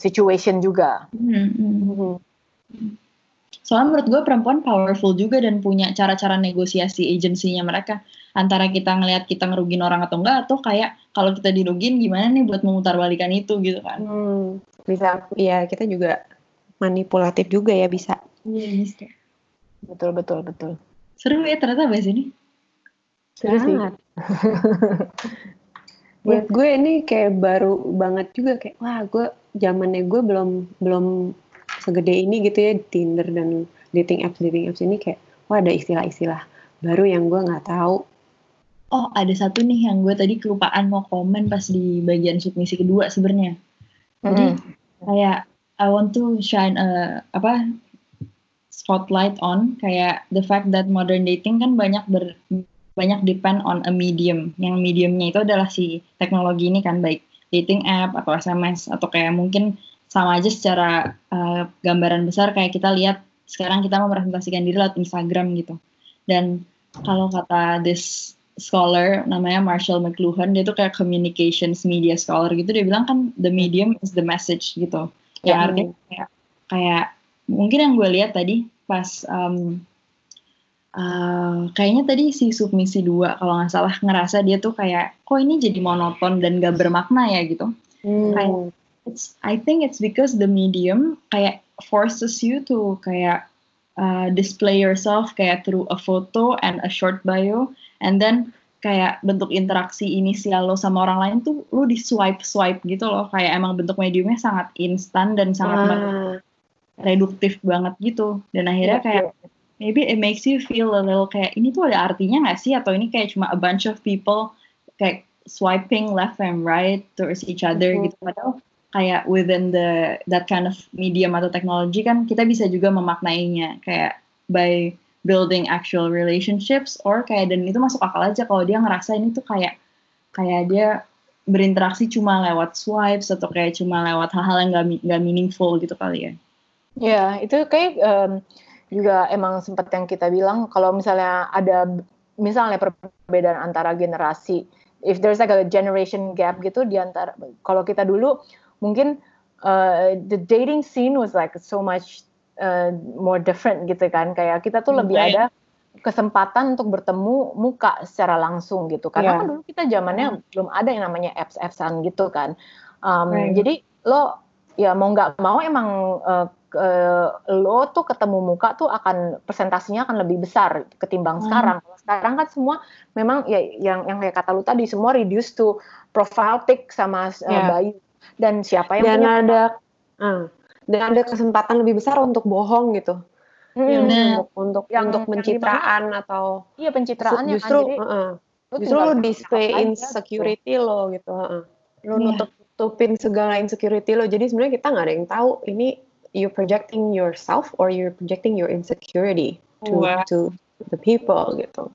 situation juga. Mm-hmm. Soalnya menurut gue perempuan powerful juga dan punya cara-cara negosiasi agensinya mereka, antara kita ngelihat kita ngerugin orang atau enggak, atau kayak kalau kita dirugin gimana nih buat memutarbalikan itu gitu kan. Hmm, bisa ya, kita juga manipulatif juga ya bisa. Iya yes. Bisa. Betul, betul, betul. Seru ya ternyata bahas ini. Seru sih. Buat gue ini kayak baru banget juga, kayak wah gue zamannya gue belum belum segede ini gitu ya, Tinder dan dating apps dating apps ini kayak wah ada istilah-istilah baru yang gue nggak tahu. Oh ada satu nih yang gue tadi kelupaan mau komen pas di bagian submisi kedua sebenarnya. Jadi mm-hmm. kayak I want to shine uh, apa? spotlight on kayak the fact that modern dating kan banyak ber, banyak depend on a medium. Yang mediumnya itu adalah si teknologi ini kan, baik dating app atau S M S atau kayak mungkin sama aja secara uh, gambaran besar kayak kita lihat sekarang kita mempresentasikan diri lewat Instagram gitu. Dan kalau kata this scholar namanya Marshall McLuhan, dia tuh kayak communications media scholar gitu, dia bilang kan the medium is the message gitu. Ya yeah. Artinya kayak, kayak mungkin yang gue lihat tadi pas um, uh, kayaknya tadi si submisi dua kalau nggak salah ngerasa dia tuh kayak kok ini jadi monoton dan gak bermakna ya gitu. Hmm. Kayak, it's, I think it's because the medium kayak forces you to kayak uh, display yourself kayak through a photo and a short bio. And then kayak bentuk interaksi inisial lo sama orang lain tuh lo di swipe-swipe gitu loh. Kayak emang bentuk mediumnya sangat instan dan sangat ah. reduktif banget gitu. Dan akhirnya kayak maybe it makes you feel a little kayak ini tuh ada artinya gak sih? Atau ini kayak cuma a bunch of people kayak swiping left and right towards each other mm-hmm. gitu. Padahal kayak within the that kind of medium atau teknologi kan kita bisa juga memaknainya. Kayak by building actual relationships or kayak, dan itu masuk akal aja kalau dia ngerasa ini tuh kayak kayak dia berinteraksi cuma lewat swipes atau kayak cuma lewat hal-hal yang gak, gak meaningful gitu kali ya. Ya, itu kayak um, juga emang sempat yang kita bilang kalau misalnya ada misalnya perbedaan antara generasi, if there's like a generation gap gitu di antara kalau kita dulu mungkin uh, the dating scene was like so much Uh, more different gitu kan, kayak kita tuh lebih right. ada kesempatan untuk bertemu muka secara langsung gitu, karena yeah. kan dulu kita zamannya mm. belum ada yang namanya apps-appsan gitu kan, um, right. jadi lo ya mau nggak mau emang uh, uh, lo tuh ketemu muka tuh akan persentasinya akan lebih besar ketimbang mm. sekarang. Kalau sekarang kan semua memang ya yang yang kayak kata lu tadi semua reduced to profile pic sama uh, yeah. bio dan siapa yang dan punya ada uh. dan ada kesempatan lebih besar untuk bohong gitu, hmm. yang untuk untuk, yang, untuk pencitraan yang atau iya pencitraan yang justru kan, jadi, uh, lu justru lo display insecurity aja, lo gitu, uh, lo yeah. nutup nutupin segala insecurity lo, jadi sebenarnya kita nggak ada yang tahu ini you projecting yourself or you projecting your insecurity to wow. to the people gitu.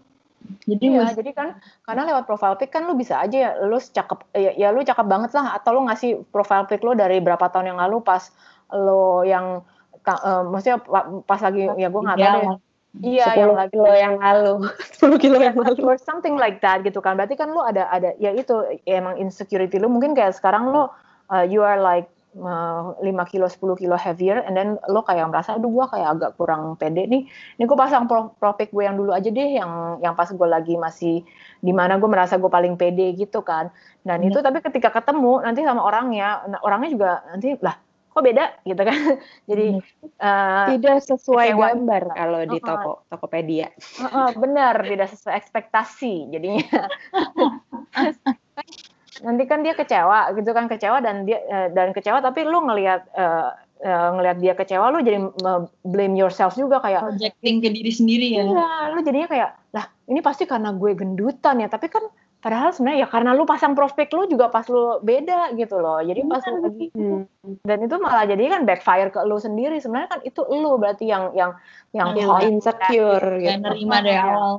Jadi ya, jadi kan karena lewat profile pic kan lu bisa aja ya lu cakep ya, ya lu cakep banget lah atau lu ngasih profile pic lu dari berapa tahun yang lalu pas lo yang uh, maksudnya pas lagi ya gue nggak tahu iya yang lagi lo yang lalu sepuluh kilo yang lalu or something like that gitu kan, berarti kan lo ada ada ya itu ya emang insecurity lo mungkin kayak sekarang lo uh, you are like uh, lima kilo sepuluh kilo heavier and then lo kayak merasa aduh gue kayak agak kurang pede nih ini gue pasang pro profil gue yang dulu aja deh yang yang pas gue lagi masih di mana gue merasa gue paling pede gitu kan dan hmm. itu tapi ketika ketemu nanti sama orangnya orangnya juga nanti lah kok beda gitu kan, jadi hmm. uh, tidak sesuai gambar kalau di toko uh-huh. Tokopedia. Uh-huh, benar, tidak sesuai ekspektasi jadinya. Nanti kan dia kecewa, gitu kan kecewa dan dia uh, dan kecewa tapi lu ngelihat uh, uh, ngelihat dia kecewa, lu jadi uh, blame yourself juga kayak projecting ke diri sendiri ya. Iya, lu jadinya kayak lah ini pasti karena gue gendutan ya, tapi kan padahal sebenarnya ya karena lu pasang prospek lu juga pas lu beda gitu loh. Jadi pas lu lagi hmm. dan itu malah jadi kan backfire ke lu sendiri. Sebenarnya kan itu lu berarti yang yang yang, yang hot, insecure gitu. Yang nerima dari awal.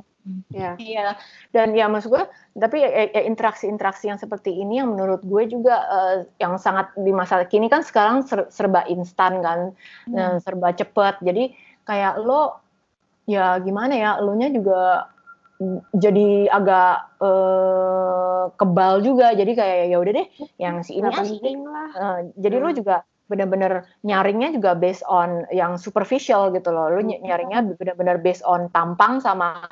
Iya. Yeah. Dan ya maksud gue tapi ya, ya, interaksi-interaksi yang seperti ini yang menurut gue juga uh, yang sangat di masa kini kan sekarang ser- serba instan kan, hmm. serba cepet. Jadi kayak lo ya gimana ya, elunya juga jadi agak uh, kebal juga, jadi kayak ya udah deh, yang si ini, si ini lah. Uh, jadi hmm. lo juga benar-benar nyaringnya juga based on yang superficial gitu loh, lo nyaringnya benar-benar based on tampang sama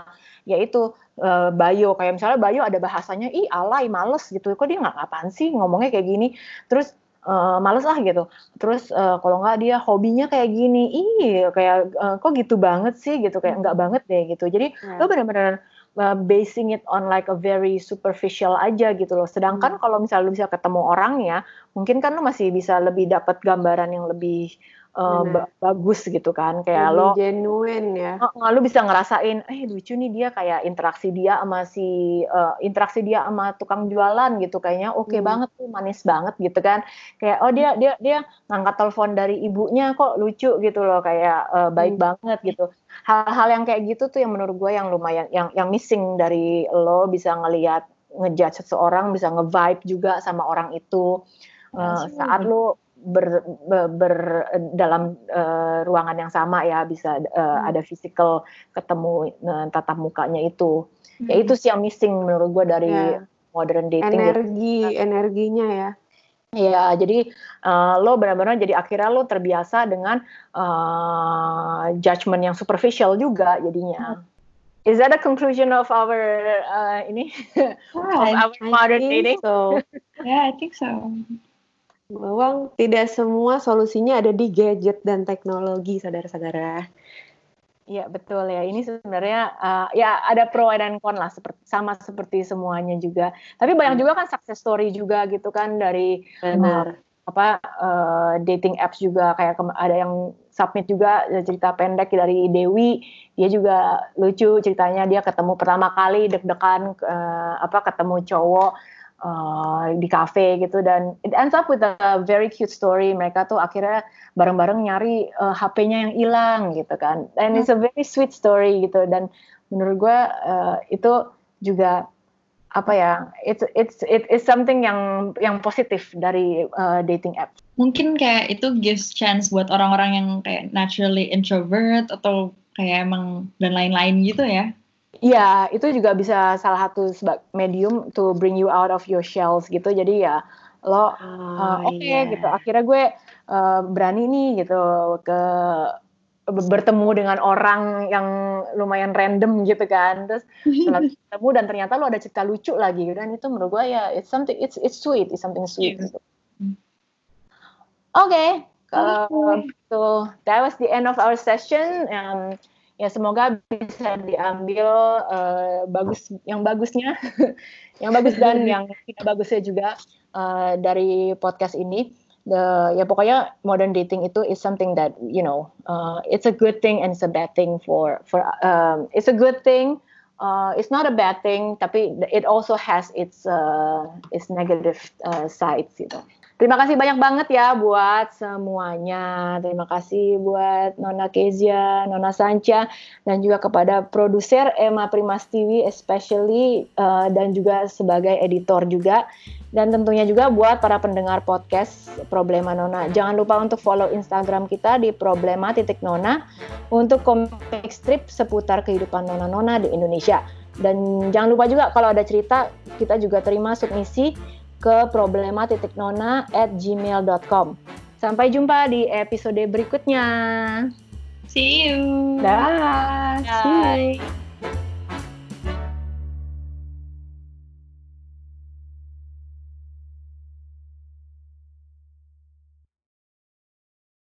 yaitu uh, bio, kayak misalnya bio ada bahasanya ih alay, males gitu, kok dia nggak apaan sih ngomongnya kayak gini, terus Uh, males lah gitu, terus uh, kalau nggak dia hobinya kayak gini, ih kayak uh, kok gitu banget sih gitu, kayak nggak banget deh gitu, jadi yeah. lo benar-benar uh, basing it on like a very superficial aja gitu loh, sedangkan hmm. kalau misalnya lo bisa ketemu orangnya, mungkin kan lo masih bisa lebih dapat gambaran yang lebih Uh, ba- bagus gitu kan kayak lebih lo genuine ya uh, lo bisa ngerasain eh lucu nih dia kayak interaksi dia sama si uh, interaksi dia sama tukang jualan gitu kayaknya oke okay hmm. banget tuh manis banget gitu kan kayak oh dia dia dia ngangkat telepon dari ibunya kok lucu gitu loh kayak uh, baik hmm. banget gitu hal-hal yang kayak gitu tuh yang menurut gue yang lumayan yang yang missing dari lo, bisa ngelihat, ngejudge seseorang, bisa nge-vibe juga sama orang itu uh, saat lo ber, ber, ber dalam uh, ruangan yang sama ya, bisa uh, hmm. ada physical ketemu uh, tatap mukanya itu. Hmm. Ya itu sih yang missing menurut gue dari yeah. modern dating. Energi, gitu. Energinya ya. Ya, jadi uh, lo benar-benar jadi akhirnya lo terbiasa dengan uh, judgment yang superficial juga jadinya. Hmm. Is that a conclusion of our uh, ini oh, of I, our modern I dating? So. Yeah, I think so. Bahwa tidak semua solusinya ada di gadget dan teknologi, saudara-saudara. Iya, betul ya. Ini sebenarnya uh, ya ada pro dan con lah, seperti, sama seperti semuanya juga. Tapi banyak juga kan success story juga gitu kan dari benar. Uh, apa uh, dating apps juga, kayak ke- ada yang submit juga cerita pendek dari Dewi. Dia juga lucu ceritanya, dia ketemu pertama kali deg-degan uh, apa ketemu cowok Uh, di kafe gitu, dan it ends up with a very cute story. Mereka tuh akhirnya bareng-bareng nyari uh, H P-nya yang hilang gitu kan, and it's a very sweet story gitu. Dan menurut gue uh, itu juga apa ya, it's it's it is something yang yang positif dari uh, dating app. Mungkin kayak itu gives chance buat orang-orang yang kayak naturally introvert atau kayak emang dan lain-lain gitu ya. Iya, itu juga bisa salah satu medium to bring you out of your shells gitu. Jadi ya lo oh, uh, oke okay, yeah. gitu. Akhirnya gue uh, berani nih gitu ke bertemu dengan orang yang lumayan random gitu kan. Terus ketemu dan ternyata lo ada cerita lucu lagi. Dan itu menurut gue ya it's something it's it's sweet, it's something sweet. Yeah. Gitu. Oke, okay, kalau okay. so that was the end of our session. Um, Ya semoga bisa diambil uh, bagus, yang bagusnya, yang bagus dan yang tidak bagusnya juga uh, dari podcast ini. The, ya pokoknya modern dating itu is something that you know, uh, it's a good thing and it's a bad thing for for. Um, it's a good thing, uh, it's not a bad thing, tapi it also has its uh, its negative uh, sides gitu. Terima kasih banyak banget ya buat semuanya. Terima kasih buat Nona Kezia, Nona Sancha, dan juga kepada produser Emma Primastiwi especially, uh, dan juga sebagai editor juga. Dan tentunya juga buat para pendengar podcast Problema Nona. Jangan lupa untuk follow Instagram kita di Problema Titik Nona untuk komik strip seputar kehidupan Nona-Nona di Indonesia. Dan jangan lupa juga kalau ada cerita, kita juga terima submisi ke problema titik nona at gmail dot com. Sampai jumpa di episode berikutnya. See you. Dah. Bye. Bye.